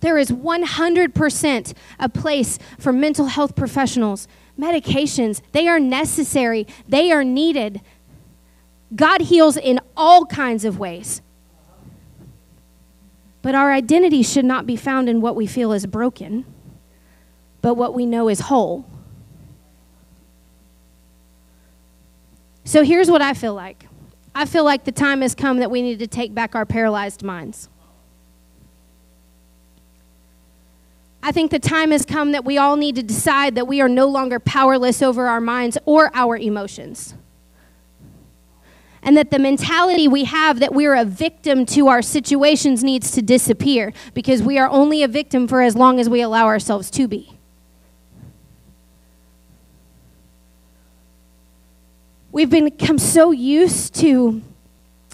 There is one hundred percent a place for mental health professionals. Medications, they are necessary. They are needed. God heals in all kinds of ways. But our identity should not be found in what we feel is broken, but what we know is whole. So here's what I feel like. I feel like the time has come that we need to take back our paralyzed minds. I think the time has come that we all need to decide that we are no longer powerless over our minds or our emotions. And that the mentality we have that we're a victim to our situations needs to disappear, because we are only a victim for as long as we allow ourselves to be. We've become so used to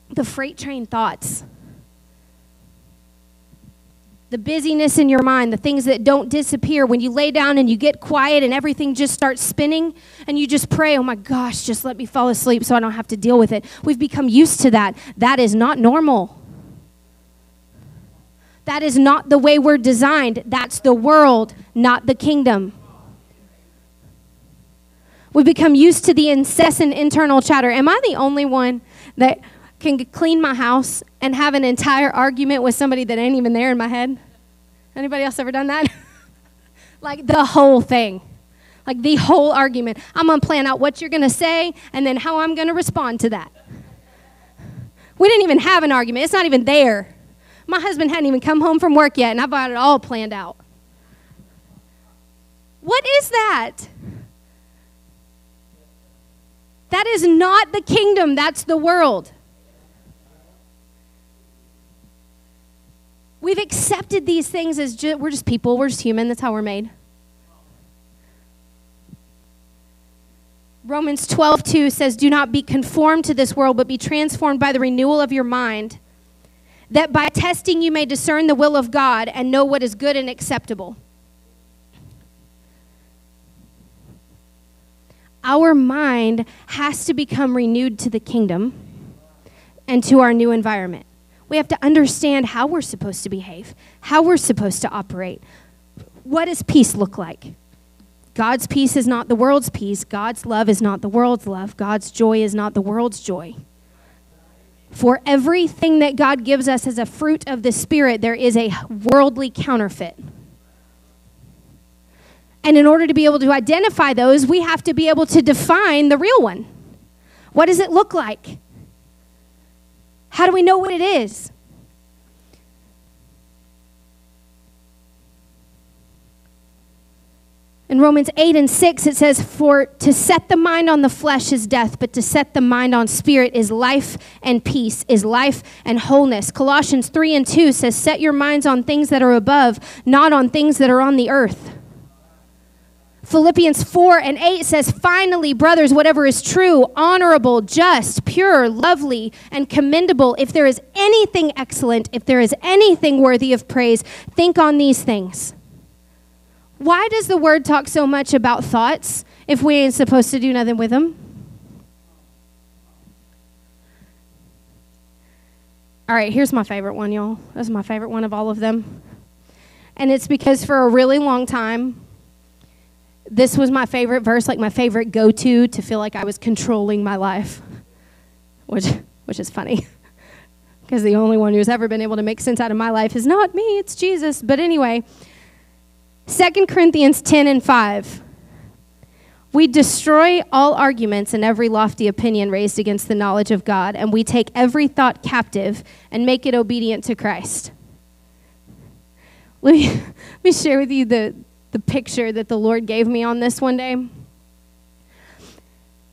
the freight train thoughts. The busyness in your mind, the things that don't disappear. When you lay down and you get quiet and everything just starts spinning and you just pray, oh my gosh, just let me fall asleep so I don't have to deal with it. We've become used to that. That is not normal. That is not the way we're designed. That's the world, not the kingdom. We've become used to the incessant internal chatter. Am I the only one that can clean my house and have an entire argument with somebody that ain't even there in my head? Anybody else ever done that? Like the whole thing. Like the whole argument. I'm going to plan out what you're going to say and then how I'm going to respond to that. We didn't even have an argument. It's not even there. My husband hadn't even come home from work yet, and I've got it all planned out. What is that? That is not the kingdom. That's the world. We've accepted these things as ju- we're just people, we're just human, that's how we're made. Romans twelve two says, do not be conformed to this world, but be transformed by the renewal of your mind, that by testing you may discern the will of God and know what is good and acceptable. Our mind has to become renewed to the kingdom and to our new environment. We have to understand how we're supposed to behave, how we're supposed to operate. What does peace look like? God's peace is not the world's peace. God's love is not the world's love. God's joy is not the world's joy. For everything that God gives us as a fruit of the Spirit, there is a worldly counterfeit. And in order to be able to identify those, we have to be able to define the real one. What does it look like? How do we know what it is? In Romans eight and six, it says, "For to set the mind on the flesh is death, but to set the mind on spirit is life and peace, is life and wholeness." Colossians three and two says, "Set your minds on things that are above, not on things that are on the earth." Philippians four and eight says, "Finally, brothers, whatever is true, honorable, just, pure, lovely, and commendable, if there is anything excellent, if there is anything worthy of praise, think on these things." Why does the Word talk so much about thoughts if we ain't supposed to do nothing with them? All right, here's my favorite one, y'all. That's my favorite one of all of them. And it's because for a really long time, this was my favorite verse, like my favorite go-to to feel like I was controlling my life, which which is funny because the only one who's ever been able to make sense out of my life is not me, it's Jesus. But anyway, Second Corinthians ten and five. "We destroy all arguments and every lofty opinion raised against the knowledge of God, and we take every thought captive and make it obedient to Christ." Let me, let me share with you the... the picture that the Lord gave me on this one day.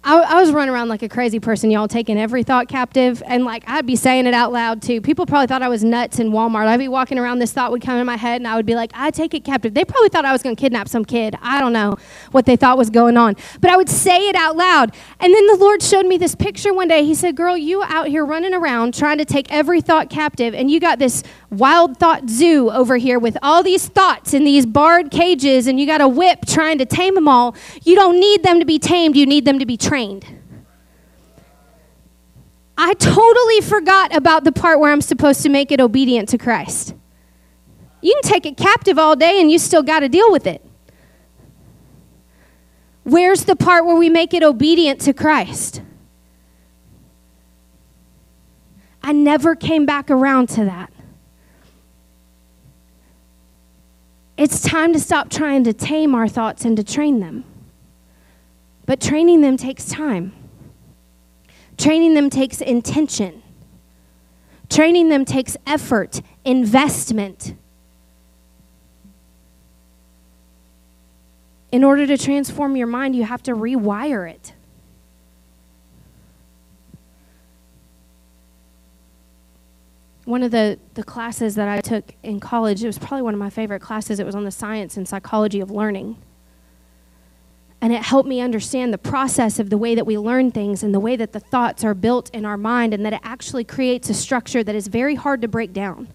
I, I was running around like a crazy person, y'all, taking every thought captive, and like I'd be saying it out loud too. People probably thought I was nuts in Walmart. I'd be walking around, this thought would come in my head, and I would be like, "I take it captive." They probably thought I was going to kidnap some kid. I don't know what they thought was going on, but I would say it out loud. And then the Lord showed me this picture one day. He said, "Girl, you out here running around trying to take every thought captive, and you got this wild thought zoo over here with all these thoughts in these barred cages, and you got a whip trying to tame them all. You don't need them to be tamed. You need them to be trained." I totally forgot about the part where I'm supposed to make it obedient to Christ. You can take it captive all day and you still got to deal with it. Where's the part where we make it obedient to Christ? I never came back around to that. It's time to stop trying to tame our thoughts and to train them. But training them takes time. Training them takes intention. Training them takes effort, investment. In order to transform your mind, you have to rewire it. One of the, the classes that I took in college, it was probably one of my favorite classes. It was on the science and psychology of learning. And it helped me understand the process of the way that we learn things and the way that the thoughts are built in our mind, and that it actually creates a structure that is very hard to break down.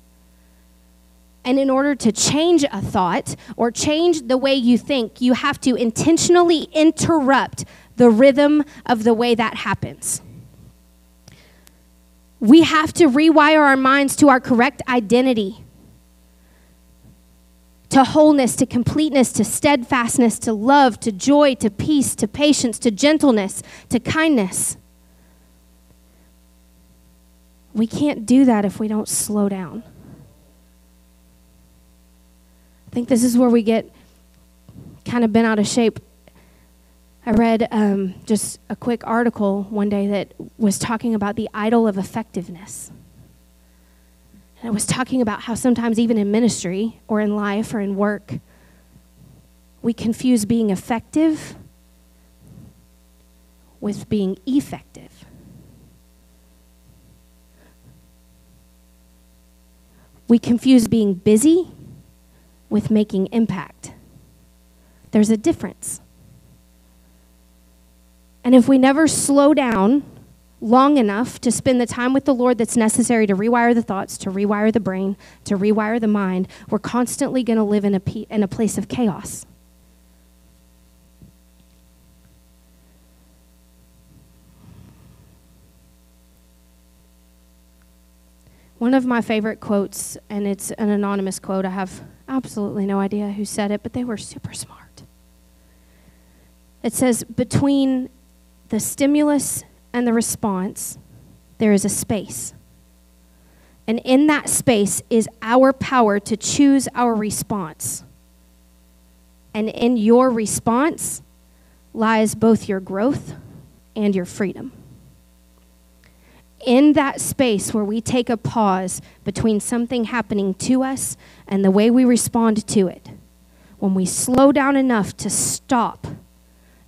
And in order to change a thought or change the way you think, you have to intentionally interrupt the rhythm of the way that happens. We have to rewire our minds to our correct identity, to wholeness, to completeness, to steadfastness, to love, to joy, to peace, to patience, to gentleness, to kindness. We can't do that if we don't slow down. I think this is where we get kind of bent out of shape. I read um, just a quick article one day that was talking about the idol of effectiveness. And it was talking about how sometimes even in ministry or in life or in work, we confuse being effective with being effective. We confuse being busy with making impact. There's a difference. And if we never slow down long enough to spend the time with the Lord that's necessary to rewire the thoughts, to rewire the brain, to rewire the mind, we're constantly going to live in a, pe- in a place of chaos. One of my favorite quotes, and it's an anonymous quote. I have absolutely no idea who said it, but they were super smart. It says, "Between the stimulus and the response, there is a space. And in that space is our power to choose our response. And in your response lies both your growth and your freedom. In that space where we take a pause between something happening to us and the way we respond to it, when we slow down enough to stop,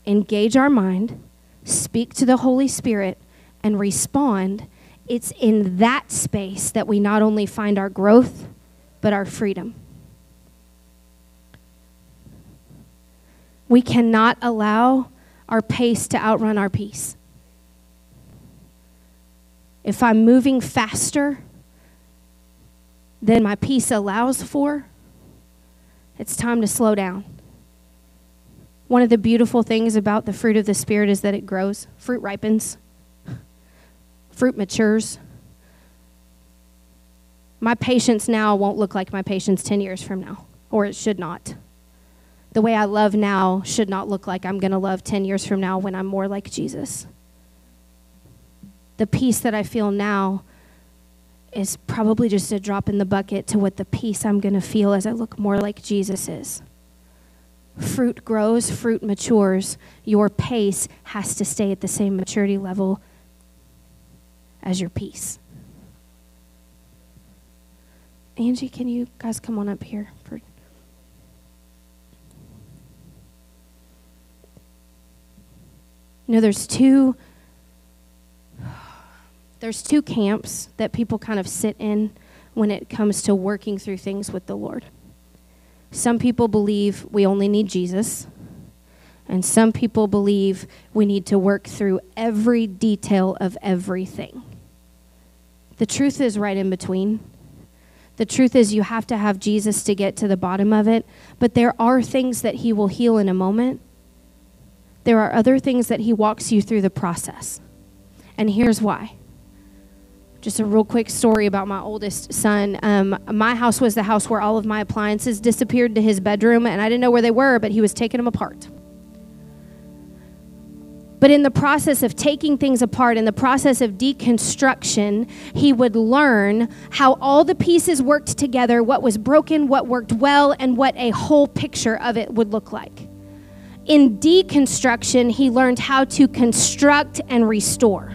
engage our mind, speak to the Holy Spirit, and respond, it's in that space that we not only find our growth, but our freedom. We cannot allow our pace to outrun our peace. If I'm moving faster than my peace allows for, it's time to slow down. One of the beautiful things about the fruit of the Spirit is that it grows. Fruit ripens. Fruit matures. My patience now won't look like my patience ten years from now, or it should not. The way I love now should not look like I'm going to love ten years from now when I'm more like Jesus. The peace that I feel now is probably just a drop in the bucket to what the peace I'm going to feel as I look more like Jesus is. Fruit grows, fruit matures. Your pace has to stay at the same maturity level as your peace. Angie, can you guys come on up here? For You know, there's two, there's two camps that people kind of sit in when it comes to working through things with the Lord. Some people believe we only need Jesus, and some people believe we need to work through every detail of everything. The truth is right in between. The truth is you have to have Jesus to get to the bottom of it, but there are things that he will heal in a moment. There are other things that he walks you through the process. And here's why. Just a real quick story about my oldest son. Um, my house was the house where all of my appliances disappeared to his bedroom, and I didn't know where they were, but he was taking them apart. But in the process of taking things apart, in the process of deconstruction, he would learn how all the pieces worked together, what was broken, what worked well, and what a whole picture of it would look like. In deconstruction, he learned how to construct and restore.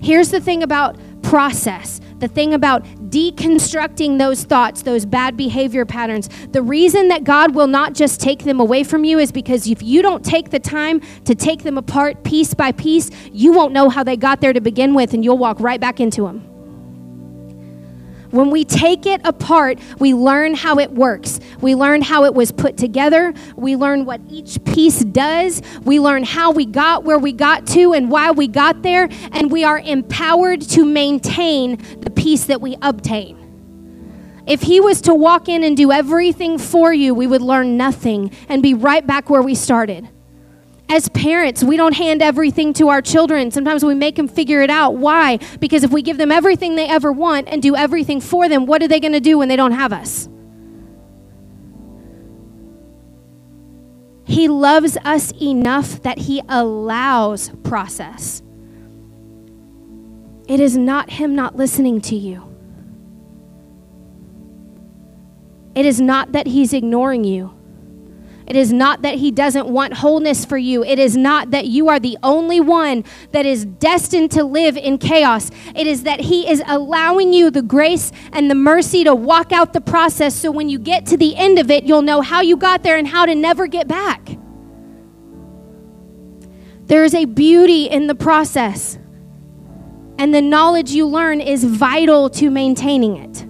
Here's the thing about process, the thing about deconstructing those thoughts, those bad behavior patterns. The reason that God will not just take them away from you is because if you don't take the time to take them apart piece by piece, you won't know how they got there to begin with, and you'll walk right back into them. When we take it apart, we learn how it works. We learn how it was put together. We learn what each piece does. We learn how we got where we got to and why we got there. And we are empowered to maintain the peace that we obtain. If he was to walk in and do everything for you, we would learn nothing and be right back where we started. As parents, we don't hand everything to our children. Sometimes we make them figure it out. Why? Because if we give them everything they ever want and do everything for them, what are they going to do when they don't have us? He loves us enough that he allows process. It is not him not listening to you. It is not that he's ignoring you. It is not that he doesn't want wholeness for you. It is not that you are the only one that is destined to live in chaos. It is that he is allowing you the grace and the mercy to walk out the process, so when you get to the end of it, you'll know how you got there and how to never get back. There is a beauty in the process, and the knowledge you learn is vital to maintaining it.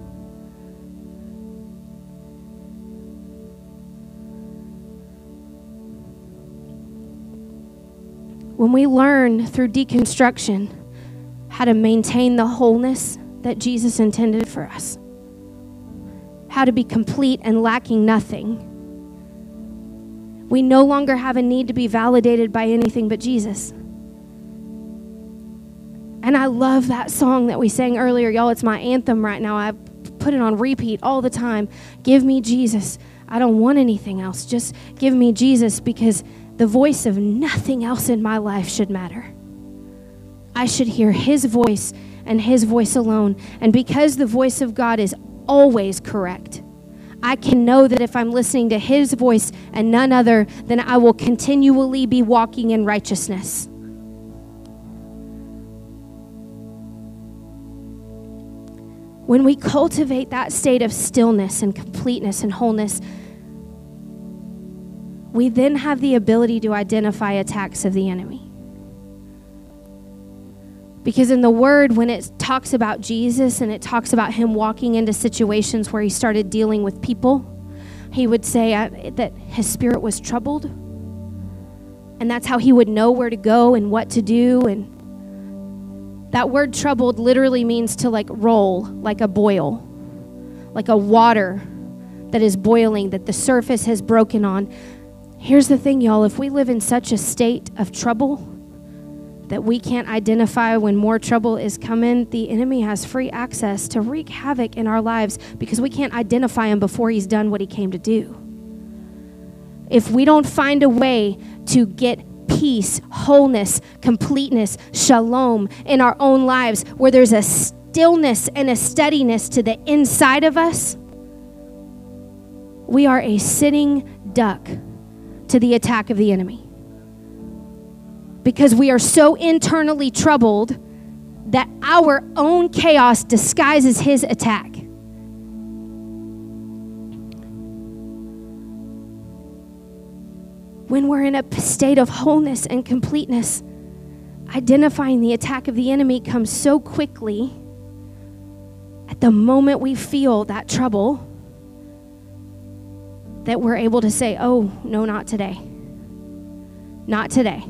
When we learn through deconstruction how to maintain the wholeness that Jesus intended for us, how to be complete and lacking nothing, we no longer have a need to be validated by anything but Jesus. And I love that song that we sang earlier. Y'all, it's my anthem right now. I put it on repeat all the time. Give me Jesus. I don't want anything else. Just give me Jesus, because the voice of nothing else in my life should matter. I should hear his voice and his voice alone. And because the voice of God is always correct, I can know that if I'm listening to his voice and none other, then I will continually be walking in righteousness. When we cultivate that state of stillness and completeness and wholeness, we then have the ability to identify attacks of the enemy. Because in the Word, when it talks about Jesus and it talks about him walking into situations where he started dealing with people, he would say that his spirit was troubled. And that's how he would know where to go and what to do. And that word troubled literally means to like roll, like a boil, like a water that is boiling, that the surface has broken on. Here's the thing, y'all. If we live in such a state of trouble that we can't identify when more trouble is coming, the enemy has free access to wreak havoc in our lives because we can't identify him before he's done what he came to do. If we don't find a way to get peace, wholeness, completeness, shalom in our own lives, where there's a stillness and a steadiness to the inside of us, we are a sitting duck to the attack of the enemy. Because we are so internally troubled that our own chaos disguises his attack. When we're in a state of wholeness and completeness, identifying the attack of the enemy comes so quickly at the moment we feel that trouble that we're able to say, oh, no, not today. Not today.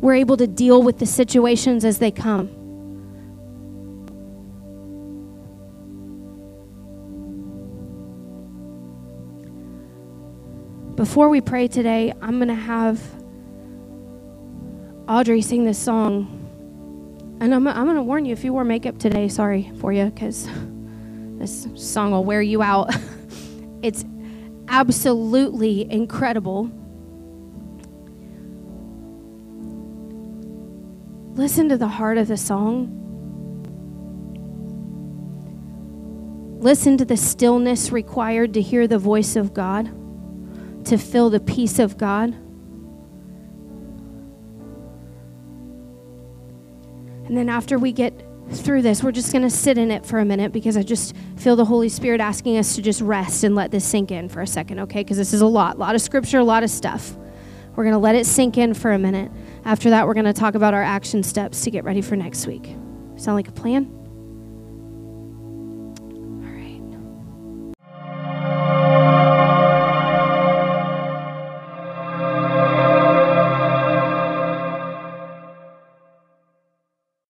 We're able to deal with the situations as they come. Before we pray today, I'm going to have Audrey sing this song. And I'm, I'm going to warn you, if you wore makeup today, sorry for you, because this song will wear you out. It's absolutely incredible. Listen to the heart of the song. Listen to the stillness required to hear the voice of God, to feel the peace of God. And then after we get through this, we're just going to sit in it for a minute because I just feel the Holy Spirit asking us to just rest and let this sink in for a second, okay? Because this is a lot, a lot of scripture, a lot of stuff. We're going to let it sink in for a minute. After that, we're going to talk about our action steps to get ready for next week. Sound like a plan?